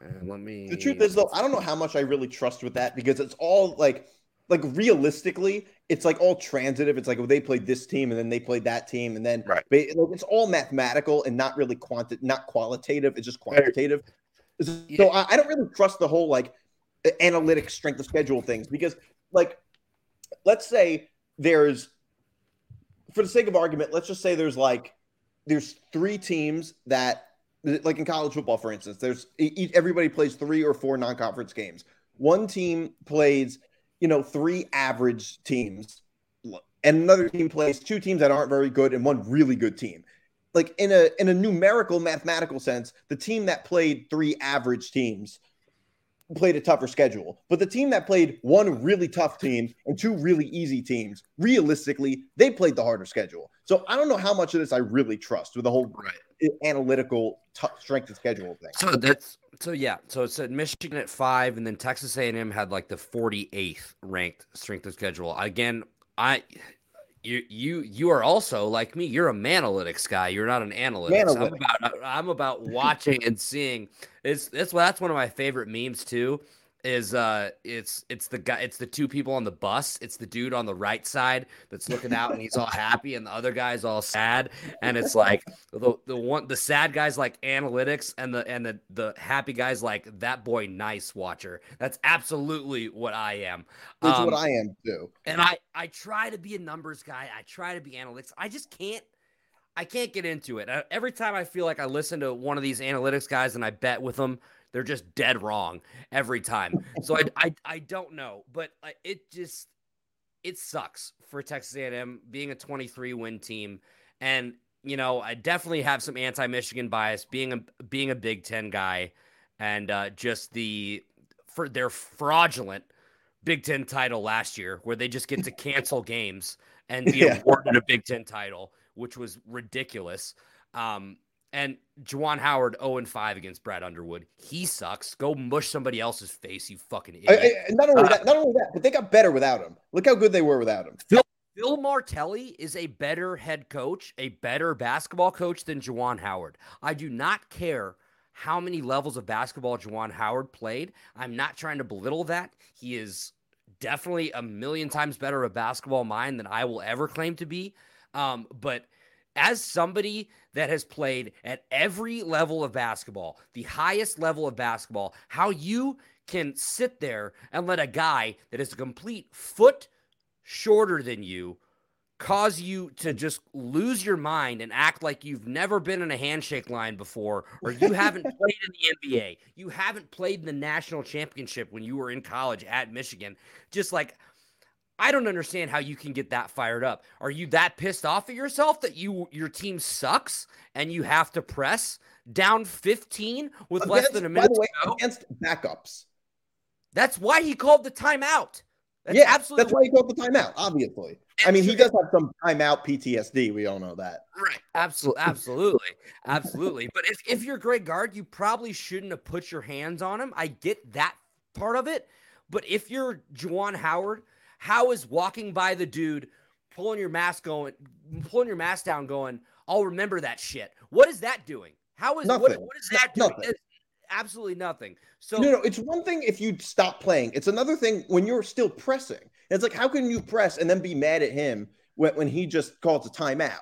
And let me. The truth is, though, I don't know how much I really trust with that because it's all like, like realistically, it's like all transitive. It's like well, they played this team and then they played that team and then right. It's all mathematical and not really quanti- not qualitative. It's just quantitative. So yeah. I, I don't really trust the whole like analytic strength of schedule things because like, let's say there's, for the sake of argument, let's just say there's like. There's three teams that, like in college football, for instance, there's everybody plays three or four non-conference games. One team plays, you know, three average teams, and another team plays two teams that aren't very good and one really good team. Like in a in a numerical mathematical sense, the team that played three average teams played a tougher schedule. But the team that played one really tough team and two really easy teams, realistically, they played the harder schedule. So I don't know how much of this I really trust with the whole right. analytical t- strength of schedule thing. So that's so yeah. So it said Michigan at five, and then Texas A and M had like the forty-eighth ranked strength of schedule. Again, I you you you are also like me. You're a manalytics guy. You're not an analytics. Manalytics. I'm about I'm about watching and seeing. It's that's that's one of my favorite memes too. Is uh, it's it's the guy, it's the two people on the bus. It's the dude on the right side that's looking out, and he's all happy, and the other guy's all sad. And it's like the the one the sad guy's like analytics, and the and the the happy guy's like that boy nice watcher. That's absolutely what I am. That's um, what I am too. And I I try to be a numbers guy. I try to be analytics. I just can't. I can't get into it. I, every time I feel like I listen to one of these analytics guys and I bet with them. They're just dead wrong every time. So I, I, I don't know, but it just, it sucks for Texas A and M being a twenty-three win team. And, you know, I definitely have some anti-Michigan bias being a, being a Big Ten guy and uh, just the, for their fraudulent Big Ten title last year where they just get to cancel games and be yeah. awarded a Big Ten title, which was ridiculous. Um, And Juwan Howard, oh and five against Brad Underwood. He sucks. Go mush somebody else's face, you fucking idiot. I, I, not, only uh, that, not only that, but they got better without him. Look how good they were without him. Phil, Phil Martelli is a better head coach, a better basketball coach than Juwan Howard. I do not care how many levels of basketball Juwan Howard played. I'm not trying to belittle that. He is definitely a million times better a basketball mind than I will ever claim to be. Um, but... As somebody that has played at every level of basketball, the highest level of basketball, how you can sit there and let a guy that is a complete foot shorter than you cause you to just lose your mind and act like you've never been in a handshake line before or you haven't played in the N B A. You haven't played in the national championship when you were in college at Michigan. Just like... I don't understand how you can get that fired up. Are you that pissed off at yourself that you your team sucks and you have to press down fifteen with against, less than a minute by the way, to go? Against backups? That's why he called the timeout. That's yeah, absolutely that's why he called the timeout, obviously. I mean, he does have some timeout P T S D. We all know that. Right. Absolutely. Absolutely. Absolutely. But if, if you're a great guard, you probably shouldn't have put your hands on him. I get that part of it. But if you're Juwan Howard, how is walking by the dude, pulling your mask going, pulling your mask down, going, I'll remember that shit. What is that doing? How is what, what is that doing? Nothing. Absolutely nothing. So no, no, it's one thing if you stop playing. It's another thing when you're still pressing. It's like how can you press and then be mad at him when, when he just calls a timeout?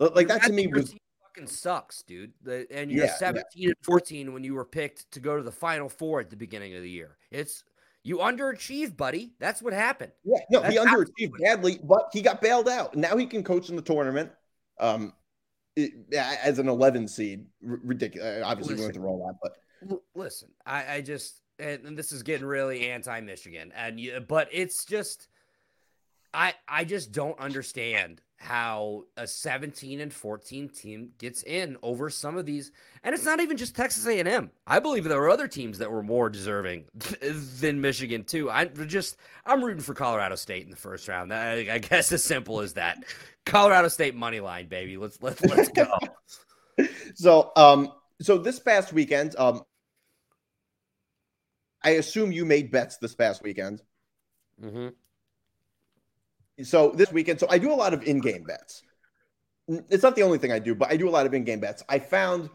Like that to me was fucking sucks, dude. The, and you're yeah, seventeen yeah. and fourteen when you were picked to go to the Final Four at the beginning of the year. It's You underachieved, buddy. That's what happened. Yeah, no, That's he underachieved badly, but he got bailed out. Now he can coach in the tournament um, it, as an eleven seed. R- ridiculous. Obviously, listen, we went through all that, but listen, I, I just and this is getting really anti-Michigan, and you, but it's just, I I just don't understand how a seventeen and fourteen team gets in over some of these. And it's not even just Texas A and M. I believe there are other teams that were more deserving than Michigan too. I just, I'm rooting for Colorado State in the first round. I, I guess as simple as that. Colorado State money line, baby. Let's let's let's go. So, um, so this past weekend, um, I assume you made bets this past weekend. Mm-hmm. So this weekend, so I do a lot of in-game bets. It's not the only thing I do, but I do a lot of in-game bets. I found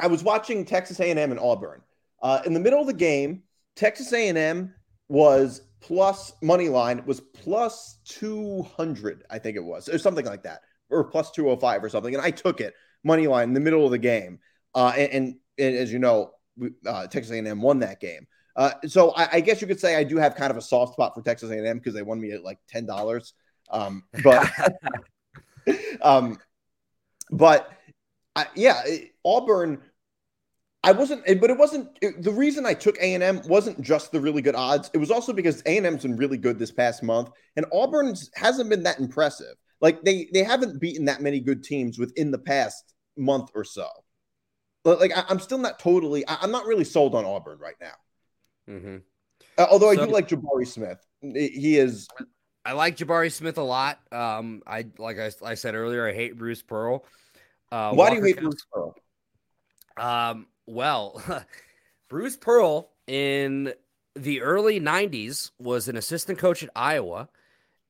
I was watching Texas A and M and Auburn. Uh, in the middle of the game, Texas A and M was plus money line was plus two hundred, I think it was, or something like that, or plus two oh five or something. And I took it money line in the middle of the game. Uh, and, and, and as you know, we, uh, Texas A and M won that game. Uh, so I, I guess you could say I do have kind of a soft spot for Texas A and M because they won me at like ten dollars. Um, but, um, but I, yeah, it, Auburn, I wasn't, it, but it wasn't, it, the reason I took A and M wasn't just the really good odds. It was also because A and M's been really good this past month and Auburn's hasn't been that impressive. Like they, they haven't beaten that many good teams within the past month or so. But like, I, I'm still not totally, I, I'm not really sold on Auburn right now. Mm-hmm. Uh, although so, I do like Jabari Smith. He is. I like Jabari Smith a lot. Um, I like I, I said earlier, I hate Bruce Pearl. Uh, Why Walker do you hate Counts- Bruce Pearl? Um, well, Bruce Pearl in the early nineties was an assistant coach at Iowa,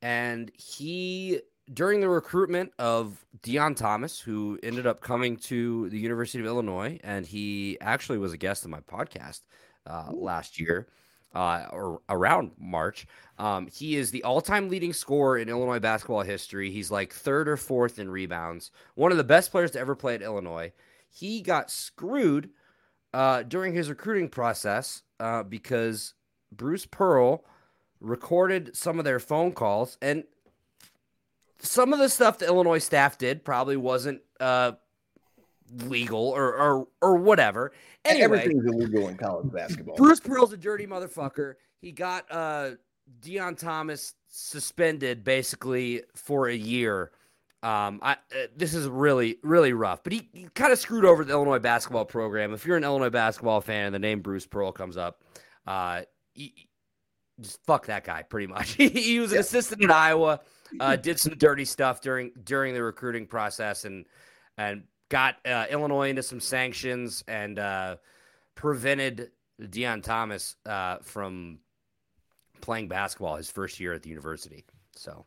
and he during the recruitment of Deion Thomas, who ended up coming to the University of Illinois, and he actually was a guest on my podcast. Uh, last year, uh, or around March. Um, he is the all-time leading scorer in Illinois basketball history. He's like third or fourth in rebounds. One of the best players to ever play at Illinois. He got screwed uh, during his recruiting process uh, because Bruce Pearl recorded some of their phone calls, and some of the stuff the Illinois staff did probably wasn't uh, legal or, or, or whatever. Anyway, everything's illegal in college basketball. Bruce Pearl's a dirty motherfucker. He got uh, Deion Thomas suspended basically for a year. Um, I, uh, this is really, really rough. But he, he kind of screwed over the Illinois basketball program. If you're an Illinois basketball fan and the name Bruce Pearl comes up, uh, he, just fuck that guy pretty much. he, he was an yeah. assistant in Iowa, uh, did some dirty stuff during during the recruiting process and and. Got uh, Illinois into some sanctions and uh, prevented Deion Thomas uh, from playing basketball his first year at the university. So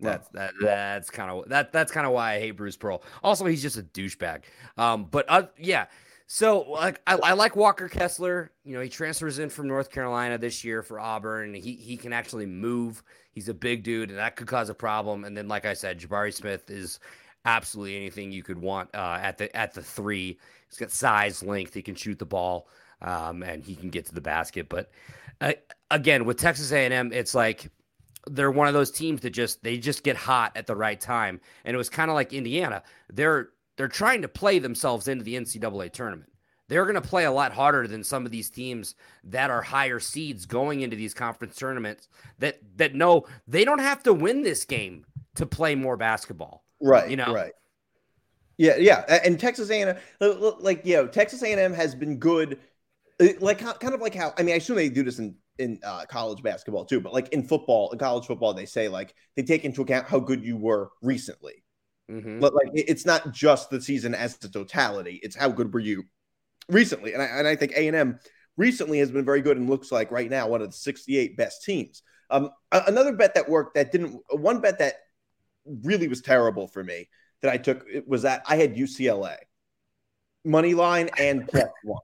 that's that, that's kind of that that's kind of why I hate Bruce Pearl. Also, he's just a douchebag. Um, but uh, yeah, so like I, I like Walker Kessler. You know, he transfers in from North Carolina this year for Auburn. He he can actually move. He's a big dude, and that could cause a problem. And then, like I said, Jabari Smith is absolutely anything you could want uh, at the at the three. He's got size, length. He can shoot the ball, um, and he can get to the basket. But uh, again, with Texas A and M, it's like they're one of those teams that just they just get hot at the right time. And it was kind of like Indiana. They're they're trying to play themselves into the N C double A tournament. They're going to play a lot harder than some of these teams that are higher seeds going into these conference tournaments. That that know they don't have to win this game to play more basketball. Right, you know, right, yeah, yeah, and Texas A and M, like you know, Texas A and M has been good, like kind of like how I mean, I assume they do this in in uh, college basketball too, but like in football, in college football, they say like they take into account how good you were recently, mm-hmm. but like it's not just the season as the totality; it's how good were you recently, and I and I think A and M recently has been very good and looks like right now one of the sixty-eight best teams. Um, another bet that worked that didn't one bet that. really was terrible for me that I took it was that I had U C L A money line and plus one.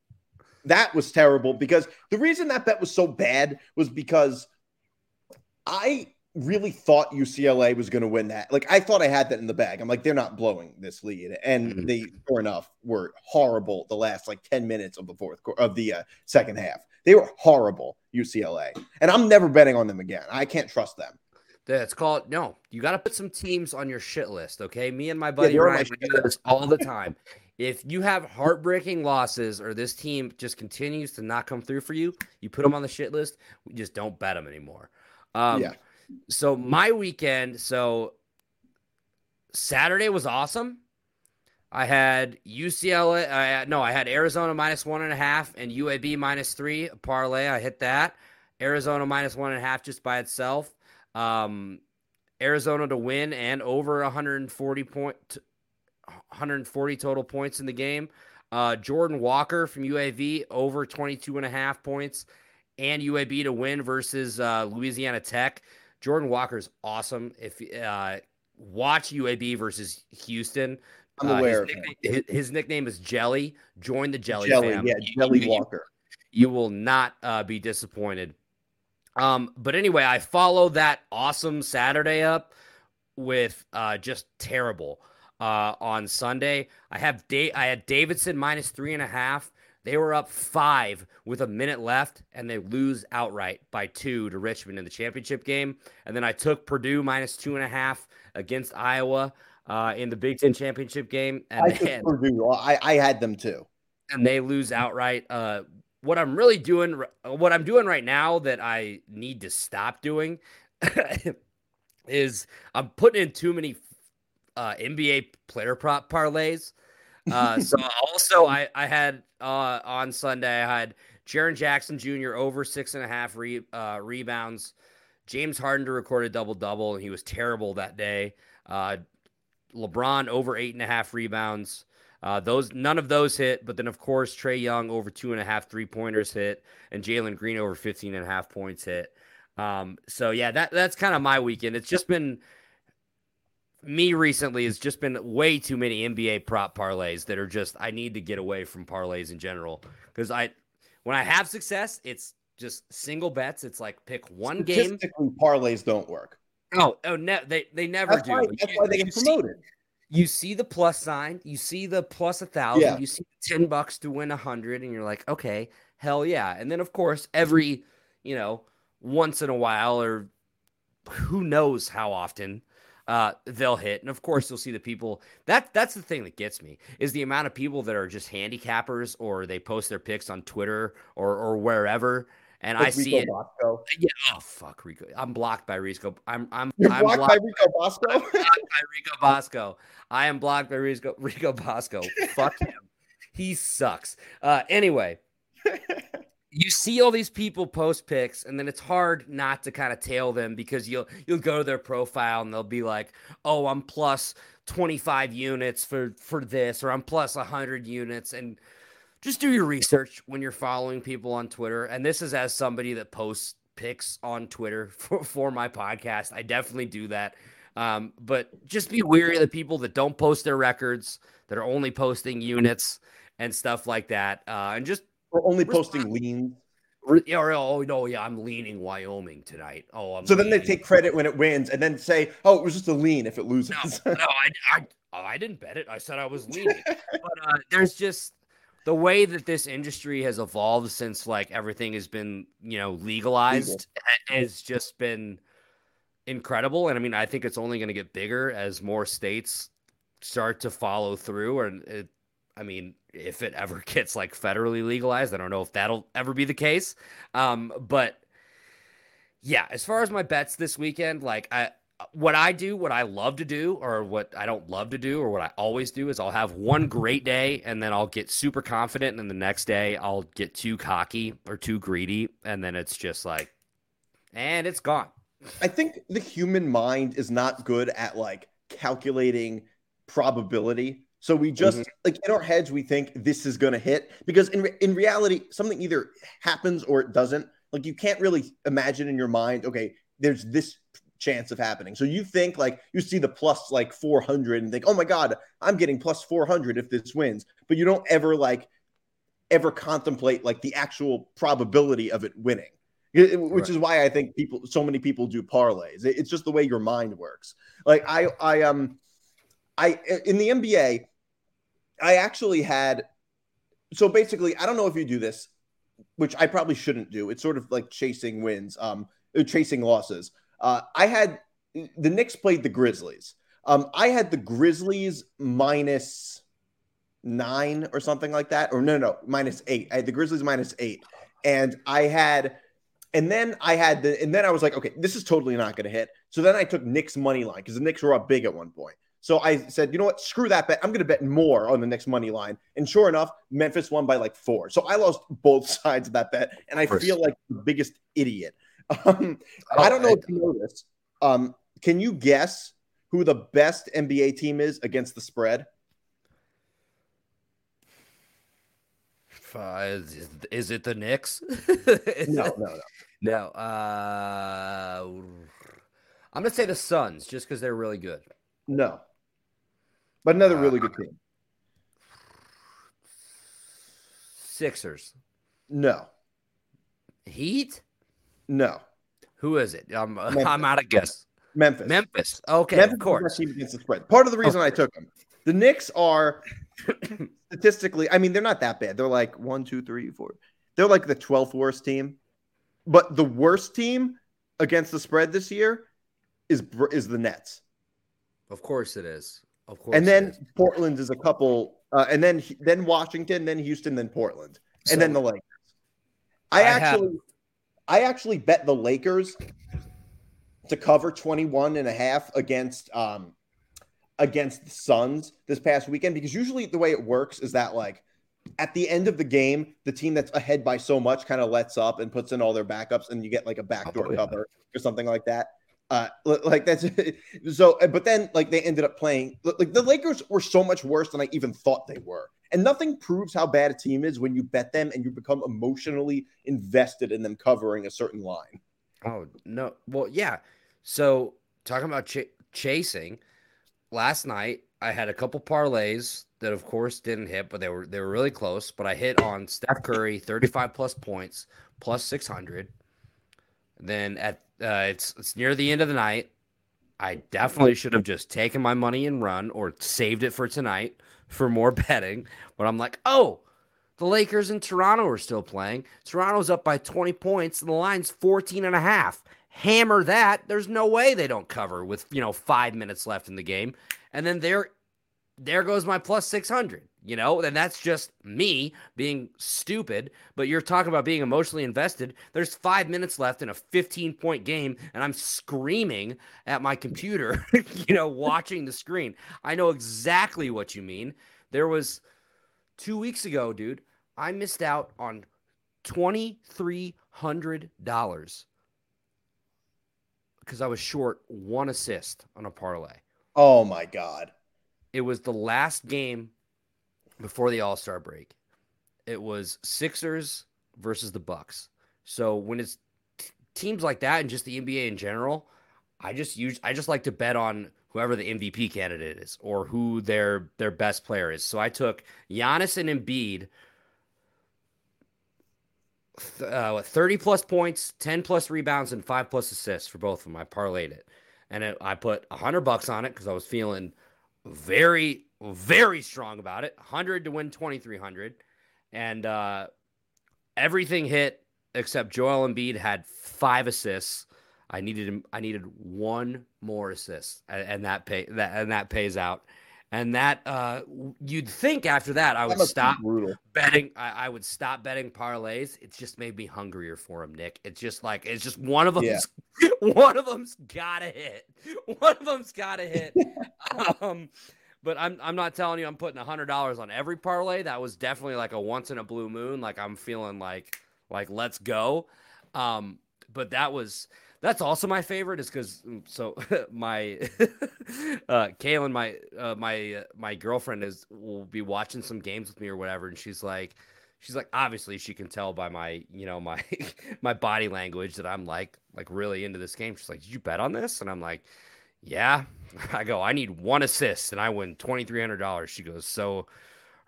That was terrible because the reason that bet was so bad was because I really thought U C L A was going to win that. Like I thought I had that in the bag. I'm like, they're not blowing this lead. And they, sure enough, were horrible. The last like ten minutes of the fourth quarter of the uh, second half, they were horrible U C L A. And I'm never betting on them again. I can't trust them. That's called, no, you got to put some teams on your shit list, okay? Me and my buddy yeah, Ryan, we do this all the time. If you have heartbreaking losses or this team just continues to not come through for you, you put them on the shit list. We just don't bet them anymore. Um, yeah. So my weekend, so Saturday was awesome. I had U C L A. I had, no, I had Arizona minus one and a half and U A B minus three. A parlay, I hit that. Arizona minus one and a half just by itself. Um, Arizona to win and over one hundred forty point, one hundred forty total points in the game. Uh, Jordan Walker from U A B over twenty-two and a half points, and U A B to win versus uh, Louisiana Tech. Jordan Walker's awesome. If uh, watch U A B versus Houston. I'm aware. Uh, his, nickname, his, his nickname is Jelly. Join the Jelly, Jelly fam. Yeah, Jelly you, Walker. You, you will not uh, be disappointed. Um, but anyway, I follow that awesome Saturday up with uh, just terrible uh, on Sunday. I have da- I had Davidson minus three and a half. They were up five with a minute left, and they lose outright by two to Richmond in the championship game. And then I took Purdue minus two and a half against Iowa. Uh, in the Big Ten championship game, and I, they, Purdue, I, I had them too, and they lose outright. Uh, what I'm really doing, what I'm doing right now that I need to stop doing, is I'm putting in too many uh, N B A player prop parlays. Uh, so also, I I had uh, on Sunday I had Jaren Jackson Junior over six and a half re, uh, rebounds. James Harden to record a double double, and he was terrible that day. Uh, LeBron over eight and a half rebounds. Uh, those none of those hit, but then of course Trae Young over two and a half three pointers hit, and Jalen Green over fifteen and a half points hit. Um, so yeah, that that's kind of my weekend. It's just been me recently. It's just been way too many N B A prop parlays that are just. I need to get away from parlays in general because I when I have success, it's just single bets. It's like pick one game. Statistically, parlays don't work. Oh, oh, no, they, they never that's do. Why, that's you, why they get promoted. See, you see the plus sign. You see the plus a thousand. Yeah. You see ten bucks to win one hundred, and you're like, okay, hell yeah. And then, of course, every, you know, once in a while or who knows how often uh, they'll hit. And, of course, you'll see the people. That That's the thing that gets me is the amount of people that are just handicappers or they post their picks on Twitter or, or wherever. And like I Rico see it. Bosco. Yeah, oh fuck, Rico. I'm blocked by Rico. I'm I'm You're I'm blocked, blocked by Rico Bosco. I'm blocked by Rico Bosco. I am blocked by Rico Rico Bosco. Fuck him. He sucks. Uh, anyway, you see all these people post pics, and then it's hard not to kind of tail them because you'll you'll go to their profile and they'll be like, "Oh, I'm plus twenty-five units for for this," or "I'm plus one hundred units," and just do your research when you're following people on Twitter. And this is as somebody that posts pics on Twitter for, for my podcast. I definitely do that. Um, but just be wary of the people that don't post their records, that are only posting units and stuff like that. Uh, and just or only respond. Posting lean. Or, oh, no, yeah, I'm leaning Wyoming tonight. Oh, I'm So leaning. Then they take credit when it wins and then say, oh, it was just a lean if it loses. No, no I, I, I didn't bet it. I said I was leaning. But uh, there's just... the way that this industry has evolved since like everything has been, you know, legalized Legal. has just been incredible. And I mean, I think it's only going to get bigger as more states start to follow through. And it, I mean, if it ever gets like federally legalized, I don't know if that'll ever be the case. Um, but yeah, as far as my bets this weekend, like I, what I do, what I love to do, or what I don't love to do, or what I always do is I'll have one great day and then I'll get super confident. And then the next day I'll get too cocky or too greedy. And then it's just like, and it's gone. I think the human mind is not good at like calculating probability. So we just mm-hmm. like in our heads, we think this is going to hit because in, re- in reality, something either happens or it doesn't. Like you can't really imagine in your mind, okay, there's this chance of happening. So you think like you see the plus like four hundred and think, oh my God, I'm getting plus four hundred if this wins. But you don't ever like ever contemplate like the actual probability of it winning, it, which right. is why I think people, so many people do parlays. It, it's just the way your mind works. Like I, I, um, I, in the N B A, I actually had, so basically, I don't know if you do this, which I probably shouldn't do. It's sort of like chasing wins, um, chasing losses. Uh, I had the Knicks played the Grizzlies. Um, I had the Grizzlies minus nine or something like that. Or no, no, minus eight. I had the Grizzlies minus eight. And I had, and then I had the, and then I was like, okay, this is totally not going to hit. So then I took Knicks money line because the Knicks were up big at one point. So I said, you know what, screw that bet. I'm going to bet more on the Knicks money line. And sure enough, Memphis won by like four. So I lost both sides of that bet. And I First. feel like the biggest idiot. Um, oh, I don't know I, if you know this. Um, can you guess who the best N B A team is against the spread? Uh, is, is it the Knicks? no, no, no. No. Uh, I'm going to say the Suns just because they're really good. No. But another uh, really good team. Sixers. No. Heat? No. Who is it? I'm, uh, I'm out of guess. Memphis. Memphis. Okay, Memphis of course. Against the spread. Part of the reason oh. I took them. The Knicks are statistically, I mean, they're not that bad. They're like one, two, three, four. They're like the twelfth worst team. But the worst team against the spread this year is is the Nets. Of course it is. Of course. And then is. Portland is a couple, uh, and then then Washington, then Houston, then Portland, so, and then the Lakers. I, I actually, have... I actually bet the Lakers to cover twenty-one and a half against um, against the Suns this past weekend because usually the way it works is that like at the end of the game, the team that's ahead by so much kind of lets up and puts in all their backups, and you get like a backdoor oh, yeah. cover or something like that. Uh, like that's so, but then like they ended up playing like the Lakers were so much worse than I even thought they were. And nothing proves how bad a team is when you bet them and you become emotionally invested in them covering a certain line. Oh no. Well, yeah. So talking about ch- chasing last night, I had a couple parlays that of course didn't hit, but they were, they were really close, but I hit on Steph Curry, thirty-five plus points plus six hundred. Then at, Uh, it's it's near the end of the night. I definitely should have just taken my money and run or saved it for tonight for more betting. But I'm like, oh, the Lakers and Toronto are still playing. Toronto's up by twenty points and the line's fourteen and a half. Hammer that. There's no way they don't cover with, you know, five minutes left in the game. And then there, there goes my plus six hundred, you know, and that's just me being stupid, but you're talking about being emotionally invested. There's five minutes left in a fifteen point game, and I'm screaming at my computer, you know, watching the screen. I know exactly what you mean. There was two weeks ago, dude, I missed out on twenty-three hundred dollars because I was short one assist on a parlay. Oh, my God. It was the last game before the All-Star break. It was Sixers versus the Bucks. So when it's t- teams like that and just the N B A in general, I just use I just like to bet on whoever the M V P candidate is or who their their best player is. So I took Giannis and Embiid, th- uh, thirty plus points, ten plus rebounds, and five plus assists for both of them. I parlayed it, and it, I put a hundred bucks on it because I was feeling very, very strong about it. one hundred to win twenty-three hundred. And uh, everything hit except Joel Embiid had five assists. I needed him. I needed one more assist, and, and that pay that and that pays out. And that uh, you'd think after that I would that stop betting. I, I would stop betting parlays. It's just made me hungrier for him, Nick. It's just like it's just one of them. Yeah. One of them's gotta hit. One of them's gotta hit. um, but I'm I'm not telling you I'm putting a hundred dollars on every parlay. That was definitely like a once in a blue moon. Like I'm feeling like like let's go. Um, but that was. That's also my favorite is because so my uh, Kaylin, my uh, my uh, my girlfriend is will be watching some games with me or whatever, and she's like, she's like, obviously she can tell by my you know my my body language that I'm like like really into this game. She's like, did you bet on this? And I'm like, yeah. I go, I need one assist and I win twenty-three hundred dollars. She goes, so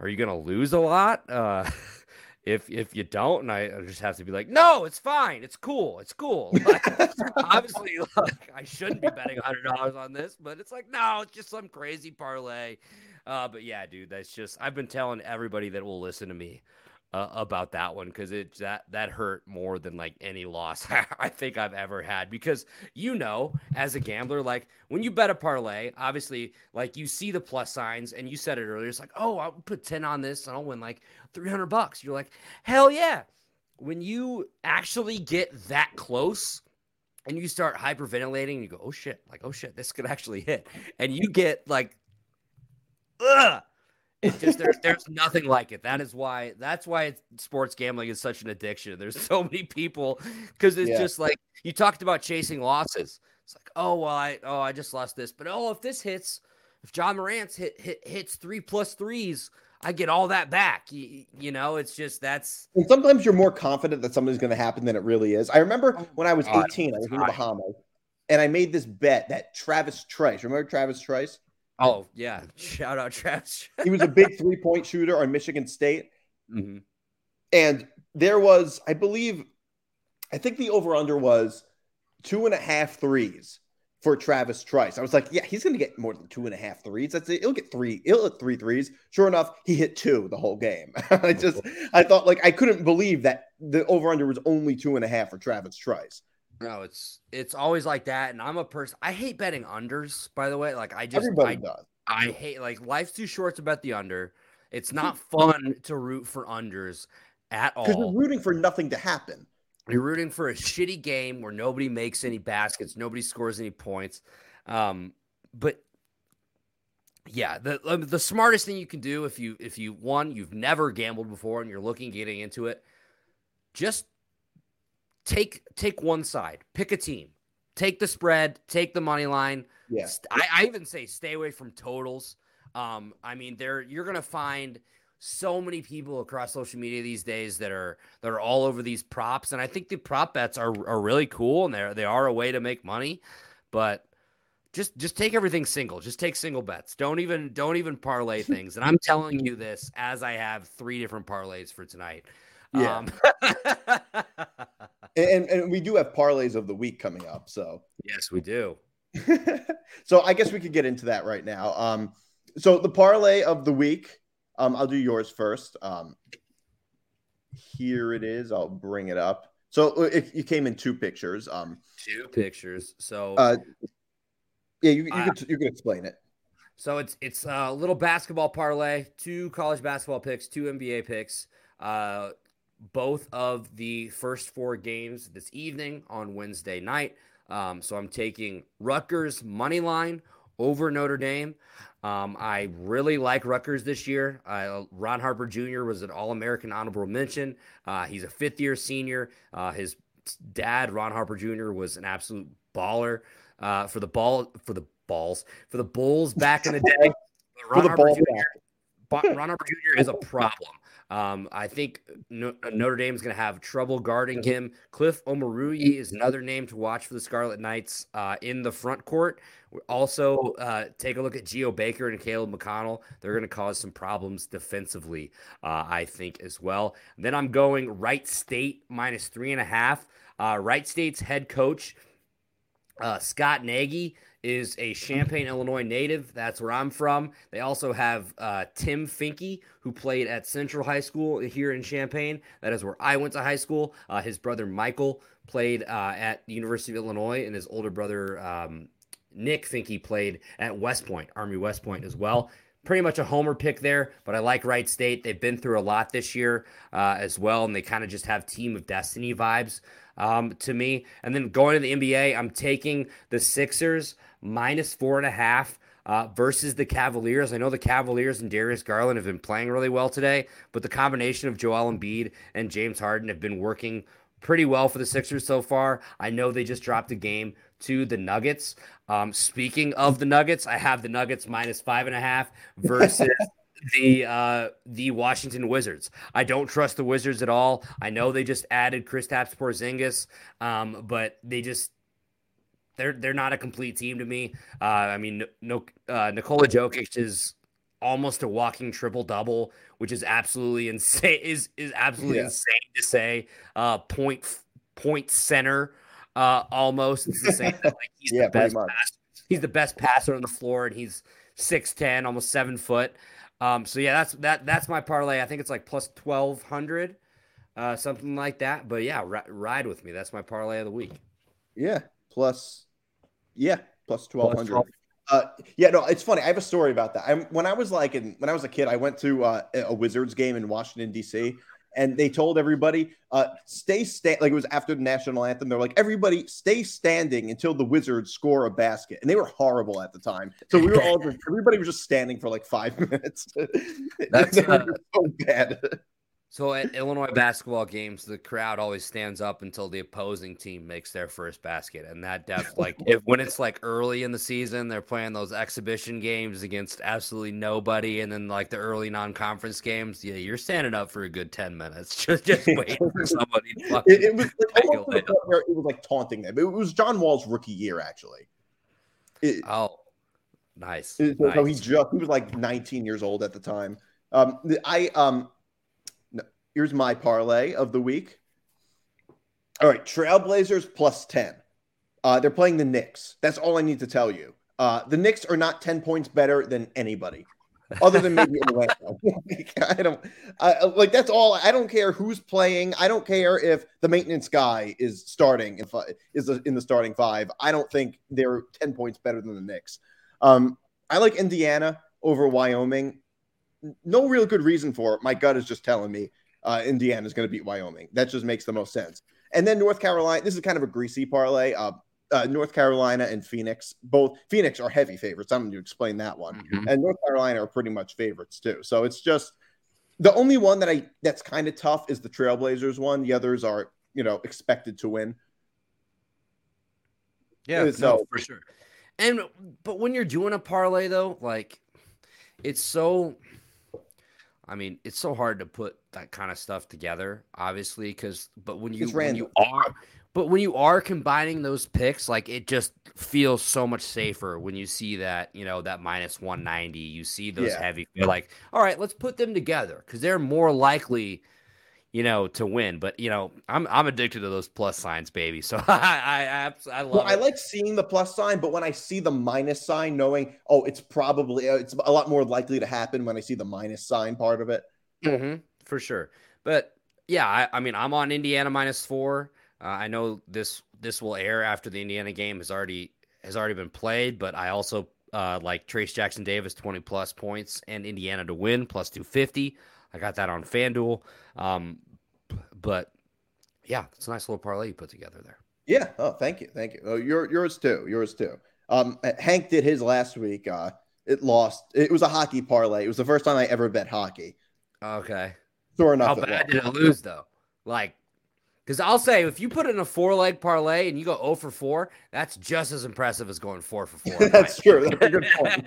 are you gonna lose a lot? Uh, If if you don't, and I just have to be like, no, it's fine. It's cool. It's cool. Like, obviously, like, I shouldn't be betting one hundred dollars on this, but it's like, no, it's just some crazy parlay. Uh, but yeah, dude, that's just – I've been telling everybody that will listen to me uh, about that one, because it that that hurt more than like any loss I think I've ever had. Because, you know, as a gambler, like when you bet a parlay, obviously, like you see the plus signs, and you said it earlier, it's like, oh, I'll put ten on this and I'll win like three hundred bucks. You're like, hell yeah. When you actually get that close and you start hyperventilating, and you go, oh shit, like, oh shit, this could actually hit. And you get like, ugh. It's just, there's, there's nothing like it. That is why, that's why it's, sports gambling is such an addiction. There's so many people, because it's yeah. just like, you talked about chasing losses. It's like, oh, well, I, oh, I just lost this, but oh, if this hits, if John Morant's hit, hit hits three plus threes, I get all that back. You, you know, it's just, that's. And sometimes you're more confident that something's going to happen than it really is. I remember oh, when I was God, eighteen, I was in the Bahamas, and I made this bet that Travis Trice, remember Travis Trice? Oh, yeah. Shout out Travis. He was a big three-point shooter on Michigan State. Mm-hmm. And there was, I believe, I think the over-under was two and a half threes for Travis Trice. I was like, yeah, he's going to get more than two and a half threes. That's it. He'll get three. He'll hit three threes. Sure enough, he hit two the whole game. I just, I thought, like, I couldn't believe that the over-under was only two and a half for Travis Trice. No, it's it's always like that, and I'm a person. I hate betting unders. By the way, like I just everybody I, does. I hate like life's too short to bet the under. It's not fun to root for unders at all. Because you're rooting for nothing to happen. You're rooting for a shitty game where nobody makes any baskets, nobody scores any points. Um, but yeah, the the smartest thing you can do if you if you won, you've never gambled before, and you're looking getting into it, just. Take take one side, pick a team, take the spread, take the money line. Yeah. I, I even say stay away from totals. Um, I mean, there you're gonna find so many people across social media these days that are that are all over these props, and I think the prop bets are are really cool, and they they are a way to make money. But just just take everything single. Just take single bets. Don't even don't even parlay things. And I'm telling you this as I have three different parlays for tonight. Yeah. Um, and, and we do have parlays of the week coming up. So yes, we do. So I guess we could get into that right now. Um, so the parlay of the week, um, I'll do yours first. Um, here it is. I'll bring it up. So it, it came in two pictures. Um, two pictures. So uh, yeah, you you, uh, could, you could explain it. So it's it's a little basketball parlay, two college basketball picks, two N B A picks. Uh, both of the first four games this evening on Wednesday night. Um, so I'm taking Rutgers money line over Notre Dame. Um, I really like Rutgers this year. Uh, Ron Harper Junior was an All-American honorable mention. Uh, he's a fifth-year senior. Uh, his dad, Ron Harper Junior, was an absolute baller uh, for the ball for the balls for the Bulls back in the day. Ron the Harper Junior Ron Harper Junior is a problem. Um, I think Notre Dame is going to have trouble guarding him. Cliff Omeruyi is another name to watch for the Scarlet Knights uh, in the front court. Also, uh, take a look at Geo Baker and Caleb McConnell. They're going to cause some problems defensively, uh, I think, as well. Then I'm going Wright State minus three and a half. Uh, Wright State's head coach, uh, Scott Nagy, is a Champaign, Illinois native. That's where I'm from. They also have uh, Tim Finke, who played at Central High School here in Champaign. That is where I went to high school. Uh, his brother Michael played uh, at the University of Illinois, and his older brother um, Nick Finke played at West Point, Army West Point as well. Pretty much a homer pick there, but I like Wright State. They've been through a lot this year uh, as well, and they kind of just have Team of Destiny vibes um, to me. And then going to the N B A, I'm taking the Sixers minus four and a half uh, versus the Cavaliers. I know the Cavaliers and Darius Garland have been playing really well today, but the combination of Joel Embiid and James Harden have been working pretty well for the Sixers so far. I know they just dropped a game to the Nuggets. Um, speaking of the Nuggets, I have the Nuggets minus five and a half versus the uh, the Washington Wizards. I don't trust the Wizards at all. I know they just added Kristaps Porzingis, um, but they just They're they're not a complete team to me. Uh, I mean, no, uh, Nikola Jokic is almost a walking triple double, which is absolutely insane. Is is absolutely yeah. insane to say. Uh, point point center, uh, almost. It's the same. Like he's yeah, the best. Pass, he's the best passer on the floor, and he's six ten, almost seven foot. Um, so yeah, that's that. That's my parlay. I think it's like plus twelve hundred, uh, something like that. But yeah, r- ride with me. That's my parlay of the week. Yeah, plus, yeah, plus twelve hundred. Uh, yeah, no, it's funny. I have a story about that. I, when I was like, in, when I was a kid, I went to uh, a Wizards game in Washington D C, and they told everybody, uh, stay stand. Like it was after the national anthem. They're like, everybody stay standing until the Wizards score a basket. And they were horrible at the time. So we were all, just, everybody was just standing for like five minutes. That's uh, so bad. So at Illinois basketball games, the crowd always stands up until the opposing team makes their first basket. And that def like if when it's like early in the season, they're playing those exhibition games against absolutely nobody. And then like the early non-conference games, yeah, you're standing up for a good ten minutes. Just, just waiting for somebody to fucking it, it was like, almost to the point where it was like taunting them. It was John Wall's rookie year, actually. It, oh, nice. It, nice. So he just he was like nineteen years old at the time. Um, I um. Here's my parlay of the week. All right, Trailblazers plus ten. Uh, they're playing the Knicks. That's all I need to tell you. Uh, the Knicks are not ten points better than anybody, other than maybe Atlanta. I don't uh, like. That's all. I don't care who's playing. I don't care if the maintenance guy is starting. If uh, is in the starting five, I don't think they're ten points better than the Knicks. Um, I like Indiana over Wyoming. No real good reason for it. My gut is just telling me. Uh, Indiana is going to beat Wyoming. That just makes the most sense. And then North Carolina, this is kind of a greasy parlay. Uh, uh, North Carolina and Phoenix, both Phoenix are heavy favorites. I'm going to explain that one. Mm-hmm. And North Carolina are pretty much favorites too. So it's just the only one that I that's kind of tough is the Trailblazers one. The others are, you know, expected to win. Yeah, no, so for sure. And but when you're doing a parlay though, like it's so. I mean, it's so hard to put that kind of stuff together, obviously, because but when you when you are but when you are combining those picks, like it just feels so much safer when you see that, you know, that minus one ninety, you see those yeah. heavy, you're like, all right, let's put them together because they're more likely, you know, to win. But you know, I'm I'm addicted to those plus signs, baby. So I I, I love. Well, it. I like seeing the plus sign, but when I see the minus sign, knowing oh, it's probably it's a lot more likely to happen when I see the minus sign part of it. Mm-hmm, for sure, but yeah, I, I mean, I'm on Indiana minus four. Uh, I know this this will air after the Indiana game has already has already been played, but I also uh, like Trace Jackson Davis twenty plus points and Indiana to win plus two fifty. I got that on FanDuel. Um, But yeah, it's a nice little parlay you put together there. Yeah. Oh, thank you. Thank you. Oh, your, yours too. Yours too. Um, Hank did his last week. Uh, it lost. It was a hockey parlay. It was the first time I ever bet hockey. Okay. Sure enough. How bad did it lose though? Like, because I'll say if you put in a four leg parlay and you go zero for four, that's just as impressive as going four for four. That's true. That's a good point.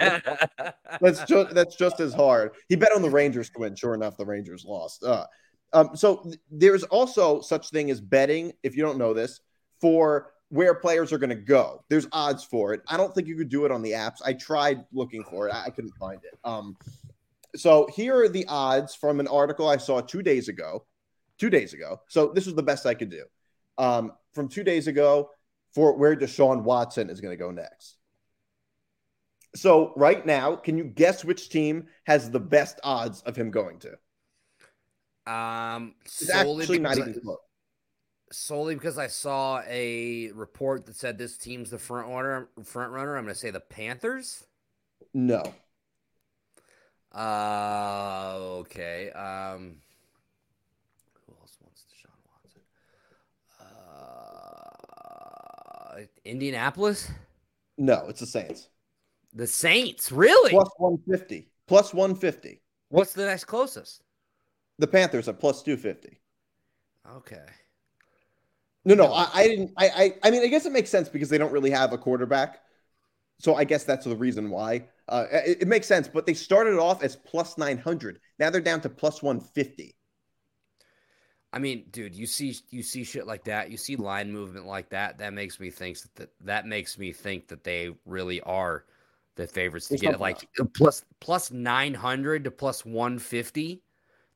that's just that's just as hard. He bet on the Rangers to win. Sure enough, the Rangers lost. Uh, Um, so th- there's also such thing as betting, if you don't know this, for where players are going to go. There's odds for it. I don't think you could do it on the apps. I tried looking for it. I, I couldn't find it. Um, so here are the odds from an article I saw two days ago. Two days ago. So this was the best I could do. Um, from two days ago for where Deshaun Watson is going to go next. So right now, can you guess which team has the best odds of him going to? Um, solely because, I, solely because I saw a report that said this team's the front runner. Front runner. I'm going to say the Panthers. No. Uh, okay. Um, who else wants Deshaun Watson? Uh, Indianapolis. No, it's the Saints. The Saints, really? Plus one fifty. Plus one fifty. What's the next closest? The Panthers are plus two fifty. Okay. No, no, I, I didn't. I, I, I mean, I guess it makes sense because they don't really have a quarterback. So I guess that's the reason why. Uh, it, it makes sense, but they started off as plus nine hundred. Now they're down to plus one fifty. I mean, dude, you see, you see shit like that. You see line movement like that. That makes me think that that makes me think that they really are the favorites to There's get it. Like plus plus nine hundred to plus one fifty.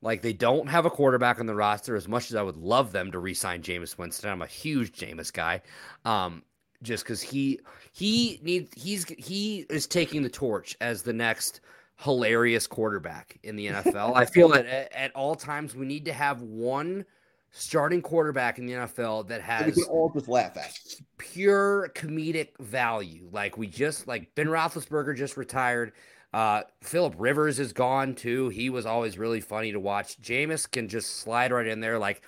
Like, they don't have a quarterback on the roster as much as I would love them to re-sign Jameis Winston. I'm a huge Jameis guy, um, just because he he needs he's he is taking the torch as the next hilarious quarterback in the N F L. I feel that at, at all times we need to have one starting quarterback in the N F L that has, and we can all just laugh at, pure comedic value. Like we just like Ben Roethlisberger just retired. Uh, Phillip Rivers is gone too. He was always really funny to watch. Jameis can just slide right in there. Like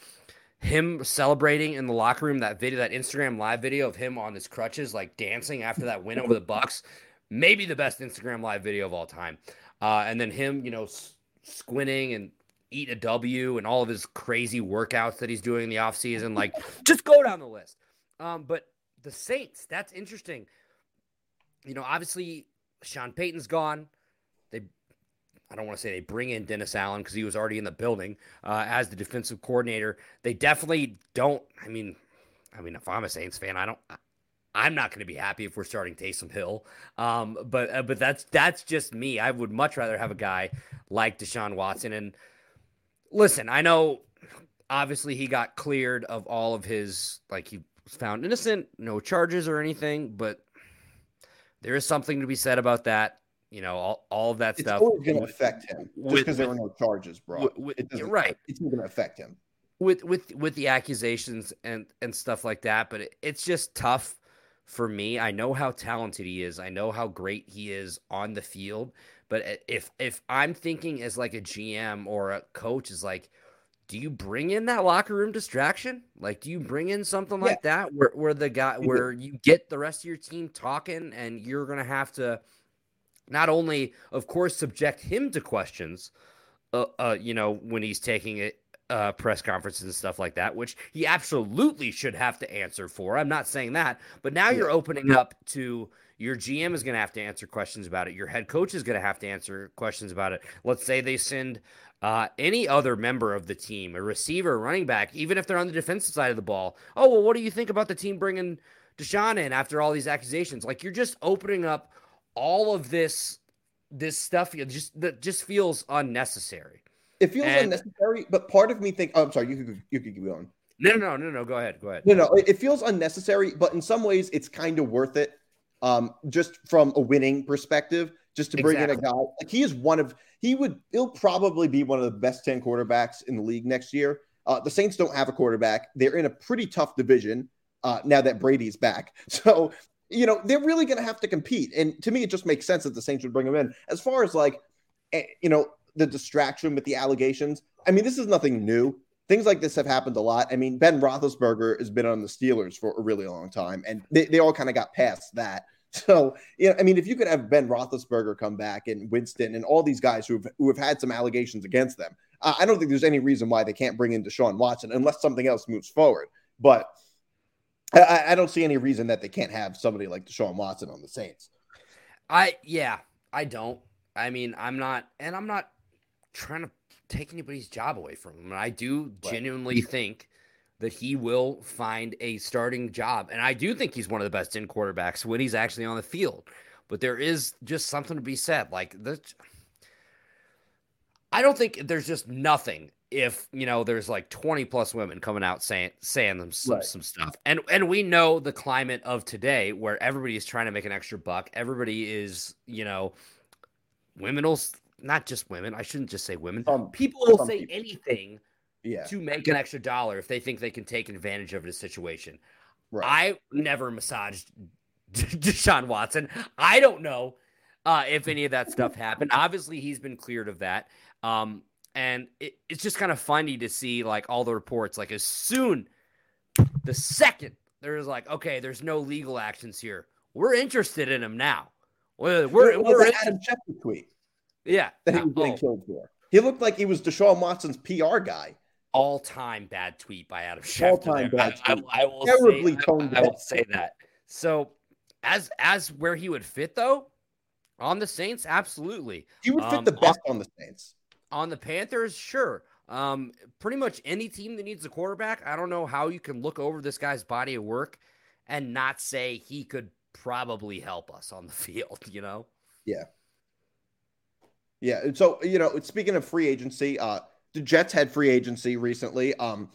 him celebrating in the locker room, that video, that Instagram live video of him on his crutches, like dancing after that win over the Bucks, maybe the best Instagram live video of all time. Uh, and then him, you know, s- squinting and eat a W and all of his crazy workouts that he's doing in the offseason. Like just go down the list. Um, but the Saints, that's interesting. You know, obviously Sean Payton's gone. They, I don't want to say they bring in Dennis Allen because he was already in the building uh, as the defensive coordinator. They definitely don't. I mean, I mean, if I'm a Saints fan, I don't, I, I'm not going to be happy if we're starting Taysom Hill. Um, but, uh, but that's, that's just me. I would much rather have a guy like Deshaun Watson. And listen, I know obviously he got cleared of all of his, like he was found innocent, no charges or anything, but there is something to be said about that. You know, all, all of that it's stuff. It's always going to affect him just because there were no charges, bro. With, it you're right. It's not going to affect him with, with, with the accusations and, and stuff like that. But it, it's just tough for me. I know how talented he is. I know how great he is on the field. But if if I'm thinking as like a G M or a coach is like, do you bring in that locker room distraction? Like, do you bring in something yeah. like that where where the guy where you get the rest of your team talking and you're gonna have to not only, of course, subject him to questions, uh, uh you know, when he's taking it. Uh, press conferences and stuff like that, which he absolutely should have to answer for. I'm not saying that, but now you're opening up to your G M is going to have to answer questions about it. Your head coach is going to have to answer questions about it. Let's say they send uh, any other member of the team, a receiver, a running back, even if they're on the defensive side of the ball. Oh, well, what do you think about the team bringing Deshaun in after all these accusations? Like you're just opening up all of this, this stuff. It just, that just feels unnecessary. It feels and, unnecessary, but part of me think. Oh, I'm sorry. You could you could keep going. No, no, no, no. Go ahead. Go ahead. No, no. It, it feels unnecessary, but in some ways, it's kind of worth it. Um, just from a winning perspective, just to bring exactly. in a guy like he is one of he would he'll probably be one of the best ten quarterbacks in the league next year. Uh, the Saints don't have a quarterback. They're in a pretty tough division uh, now that Brady's back. So you know they're really going to have to compete. And to me, it just makes sense that the Saints would bring him in. As far as like, you know. The distraction with the allegations. I mean, this is nothing new. Things like this have happened a lot. I mean, Ben Roethlisberger has been on the Steelers for a really long time, and they, they all kind of got past that. So, you know, I mean, if you could have Ben Roethlisberger come back and Winston and all these guys who've, who have had some allegations against them, uh, I don't think there's any reason why they can't bring in Deshaun Watson unless something else moves forward. But I, I don't see any reason that they can't have somebody like Deshaun Watson on the Saints. I, yeah, I don't. I mean, I'm not, and I'm not, trying to take anybody's job away from him. And I do genuinely think that he will find a starting job. And I do think he's one of the best in quarterbacks when he's actually on the field, but there is just something to be said. Like the, I don't think there's just nothing. If you know, there's like twenty plus women coming out saying, saying them some, right. some stuff. And, and we know the climate of today where everybody is trying to make an extra buck. Everybody is, you know, women will Not just women. I shouldn't just say women. Um, people will say people. anything yeah. to make an extra dollar if they think they can take advantage of the situation. Right. I never massaged Deshaun Watson. I don't know uh, if any of that stuff happened. Obviously, he's been cleared of that. Um, and it, it's just kind of funny to see like all the reports. Like as soon, the second there's like, okay, there's no legal actions here. We're interested in him now. We're we're, we're in- Adam Schefter tweet. Yeah. That he was getting oh. killed for. He looked like he was Deshaun Watson's P R guy. All time bad tweet by Adam Schefter. All time bad I, tweet. I, I, I will Terribly say, toned I, I will say that. So as as where he would fit though, on the Saints, absolutely. He would fit um, the best on, on the Saints. On the Panthers, sure. Um, pretty much any team that needs a quarterback. I don't know how you can look over this guy's body of work and not say he could probably help us on the field, you know? Yeah. Yeah, and so, you know, speaking of free agency, uh, the Jets had free agency recently. Um,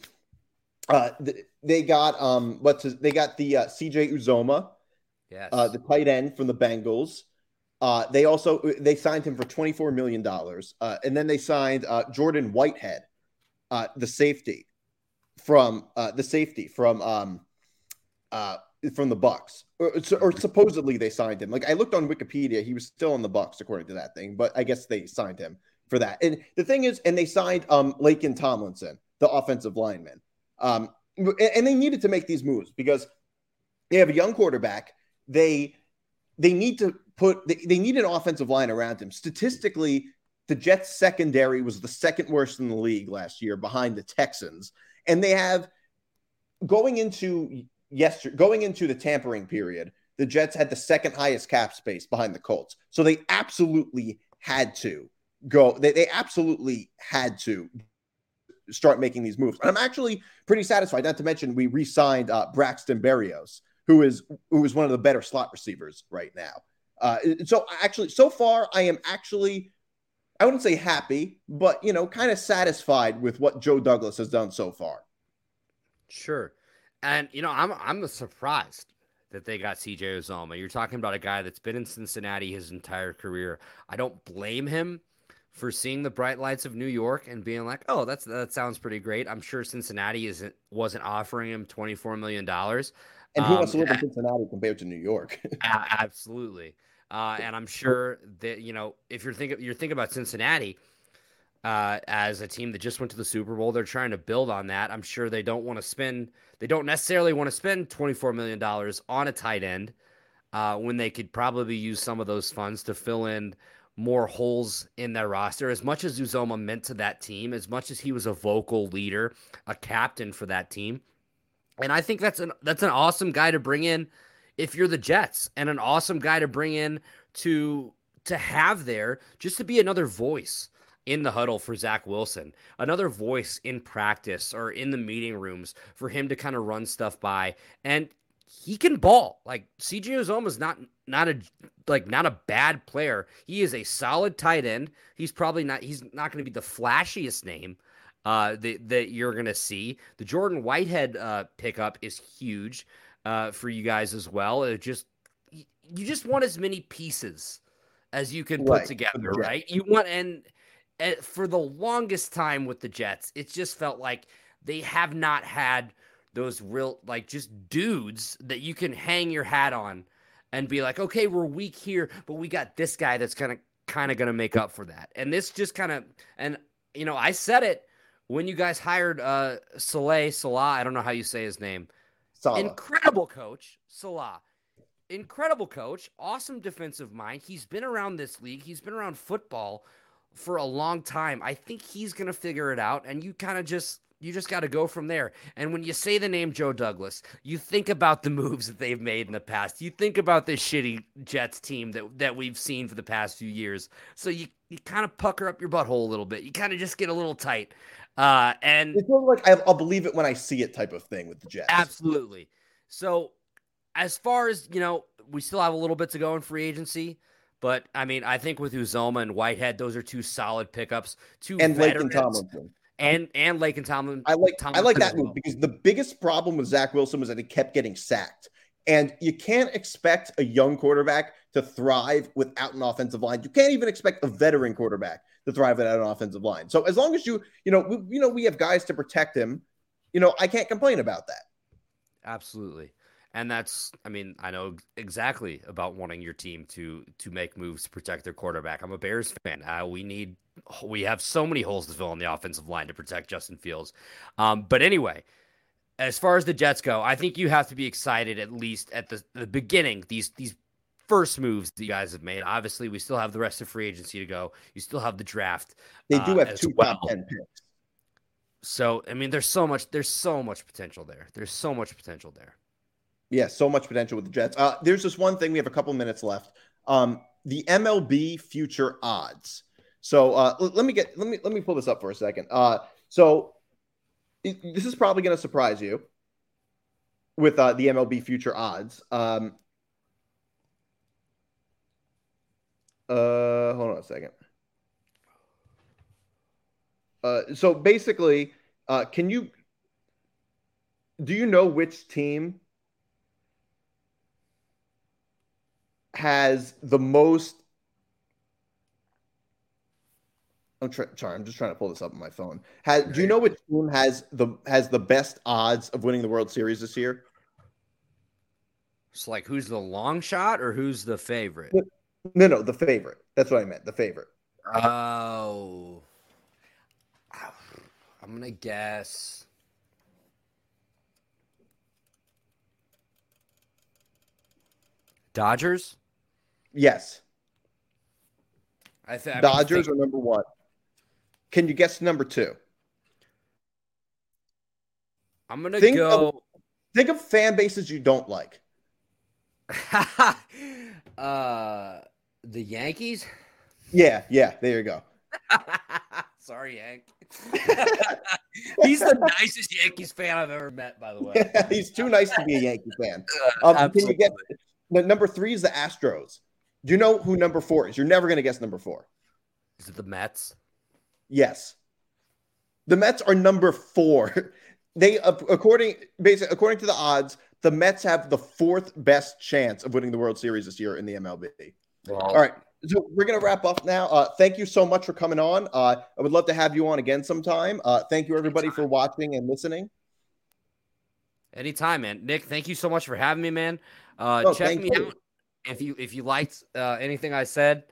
uh, th- they got um, what's his, they got the uh, C J Uzomah, yes, uh, the tight end from the Bengals. Uh, they also they signed him for twenty-four million dollars. Uh, and then they signed uh, Jordan Whitehead, uh, the safety from uh, the safety from um, uh, from the Bucks, or, or supposedly they signed him. Like I looked on Wikipedia, he was still on the Bucks according to that thing, but I guess they signed him for that. And the thing is, and they signed um, Lakin Tomlinson, the offensive lineman, um, and, and they needed to make these moves because they have a young quarterback. They they need to. Put they, they need an offensive line around him. Statistically, the Jets secondary was the second worst in the league last year behind the Texans. And they have going into yesterday, going into the tampering period, the Jets had the second highest cap space behind the Colts. So they absolutely had to go. They, they absolutely had to start making these moves. And I'm actually pretty satisfied. Not to mention, we re-signed uh, Braxton Berrios, who is who is one of the better slot receivers right now. Uh, so actually, so far, I am actually, I wouldn't say happy, but, you know, kind of satisfied with what Joe Douglas has done so far. Sure. And, you know, I'm I'm surprised that they got C J Uzomah. You're talking about a guy that's been in Cincinnati his entire career. I don't blame him for seeing the bright lights of New York and being like, oh, that's that sounds pretty great. I'm sure Cincinnati isn't wasn't offering him twenty-four million dollars. And who wants um, to live in Cincinnati compared to New York? Absolutely. Uh, and I'm sure that, you know, if you're thinking you're thinking about Cincinnati uh, as a team that just went to the Super Bowl, they're trying to build on that. I'm sure they don't want to spend they don't necessarily want to spend twenty-four million dollars on a tight end uh, when they could probably use some of those funds to fill in more holes in their roster. As much as Uzomah meant to that team, as much as he was a vocal leader, a captain for that team. And I think that's an that's an awesome guy to bring in. If you're the Jets, and an awesome guy to bring in to to have there just to be another voice in the huddle for Zach Wilson, another voice in practice or in the meeting rooms for him to kind of run stuff by. And he can ball. Like C J Uzomah is not not a like not a bad player. He is a solid tight end. He's probably not he's not going to be the flashiest name uh, that that you're going to see. The Jordan Whitehead uh, pickup is huge. Uh, for you guys as well. It just you just want as many pieces as you can right. put together, right? You want and, and for the longest time with the Jets, it just felt like they have not had those real like just dudes that you can hang your hat on and be like, okay, we're weak here, but we got this guy that's kind of kind of going to make up for that. And this just kind of and you know I said it when you guys hired uh, Saleh Salah. I don't know how you say his name. Salah. Incredible coach, Salah. Incredible coach, awesome defensive mind. He's been around this league. He's been around football for a long time. I think he's going to figure it out, and you kind of just you just got to go from there. And when you say the name Joe Douglas, you think about the moves that they've made in the past. You think about this shitty Jets team that, that we've seen for the past few years. So you, you kind of pucker up your butthole a little bit. You kind of just get a little tight. Uh, and it's sort of like I'll, I'll believe it when I see it type of thing with the Jets. Absolutely. So, as far as you know, we still have a little bit to go in free agency, but I mean, I think with Uzomah and Whitehead, those are two solid pickups. Two and Lakin Tomlinson and and Lakin Tomlinson. I like Tomlinson I like that move because the biggest problem with Zach Wilson was that he kept getting sacked, and you can't expect a young quarterback to thrive without an offensive line. You can't even expect a veteran quarterback to thrive at an offensive line. So as long as you, you know, we, you know, we have guys to protect him, you know, I can't complain about that. Absolutely. And that's, I mean, I know exactly about wanting your team to, to make moves to protect their quarterback. I'm a Bears fan. Uh, we need, we have so many holes to fill on the offensive line to protect Justin Fields. Um, but anyway, as far as the Jets go, I think you have to be excited, at least at the, the beginning, these, these, first moves that you guys have made. Obviously, we still have the rest of free agency to go. You still have the draft. They do have uh, two well. top ten picks. So, I mean, there's so much. There's so much potential there. There's so much potential there. Yeah, so much potential with the Jets. Uh, there's just one thing. We have a couple minutes left. Um, the M L B future odds. So uh, l- let me get let me let me pull this up for a second. Uh, so it, this is probably going to surprise you with uh, the M L B future odds. Um, Uh, hold on a second. Uh, so basically, uh, can you, do you know which team has the most I'm trying. I'm just trying to pull this up on my phone. Has, do you know which team has the has the best odds of winning the World Series this year? It's like who's the long shot or who's the favorite? No, no, the favorite. That's what I meant. The favorite. Oh, I'm gonna guess. Dodgers. Yes. I th- I Dodgers mean, I think- are number one. Can you guess number two? I'm going to go. Of, think of fan bases you don't like. uh, the Yankees? Yeah, yeah. There you go. Sorry, Yank. He's the nicest Yankees fan I've ever met, by the way. He's too nice to be a Yankee fan. Um, absolutely. Can you guess? Number three is the Astros. Do you know who number four is? You're never going to guess number four. Is it the Mets? Yes. The Mets are number four. They, according basically, according to the odds, the Mets have the fourth best chance of winning the World Series this year in the M L B. Wow. All right. So we're going to wrap up now. Uh, thank you so much for coming on. Uh, I would love to have you on again sometime. Uh, thank you, everybody, Anytime. for watching and listening. Anytime, man. Nick, thank you so much for having me, man. Uh, oh, check me you. out. If you if you liked uh, anything I said,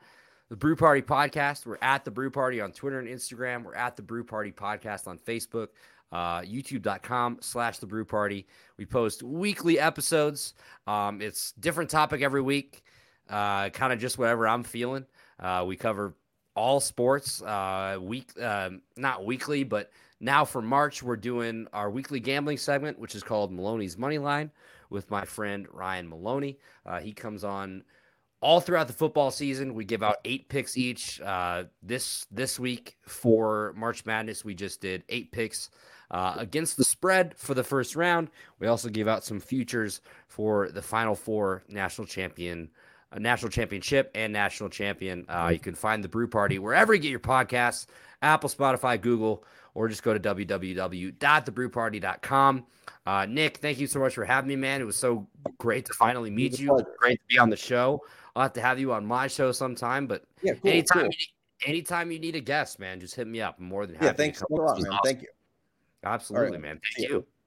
the Brew Party Podcast, we're at The Brew Party on Twitter and Instagram. We're at The Brew Party Podcast on Facebook, uh, YouTube.com slash The Brew Party. We post weekly episodes. Um, it's different topic every week, uh, kind of just whatever I'm feeling. Uh, we cover all sports, uh, week uh, not weekly, but now for March, we're doing our weekly gambling segment, which is called Maloney's Moneyline, with my friend Ryan Maloney. Uh, he comes on all throughout the football season. We give out eight picks each. Uh, this this week for March Madness, we just did eight picks uh, against the spread for the first round. We also give out some futures for the Final Four national champion, uh, national championship and national champion. Uh, you can find The Brew Party wherever you get your podcasts, Apple, Spotify, Google, or just go to w w w dot the brew party dot com. Uh, Nick, thank you so much for having me, man. It was so great to finally meet you. It was great to be on the show. I'll have to have you on my show sometime, but yeah, cool, anytime, cool. You need, anytime you need a guest, man, just hit me up. I'm more than happy. Yeah, thanks to come a lot, man. Awesome. Thank you. Absolutely, right, man. Thank you. you.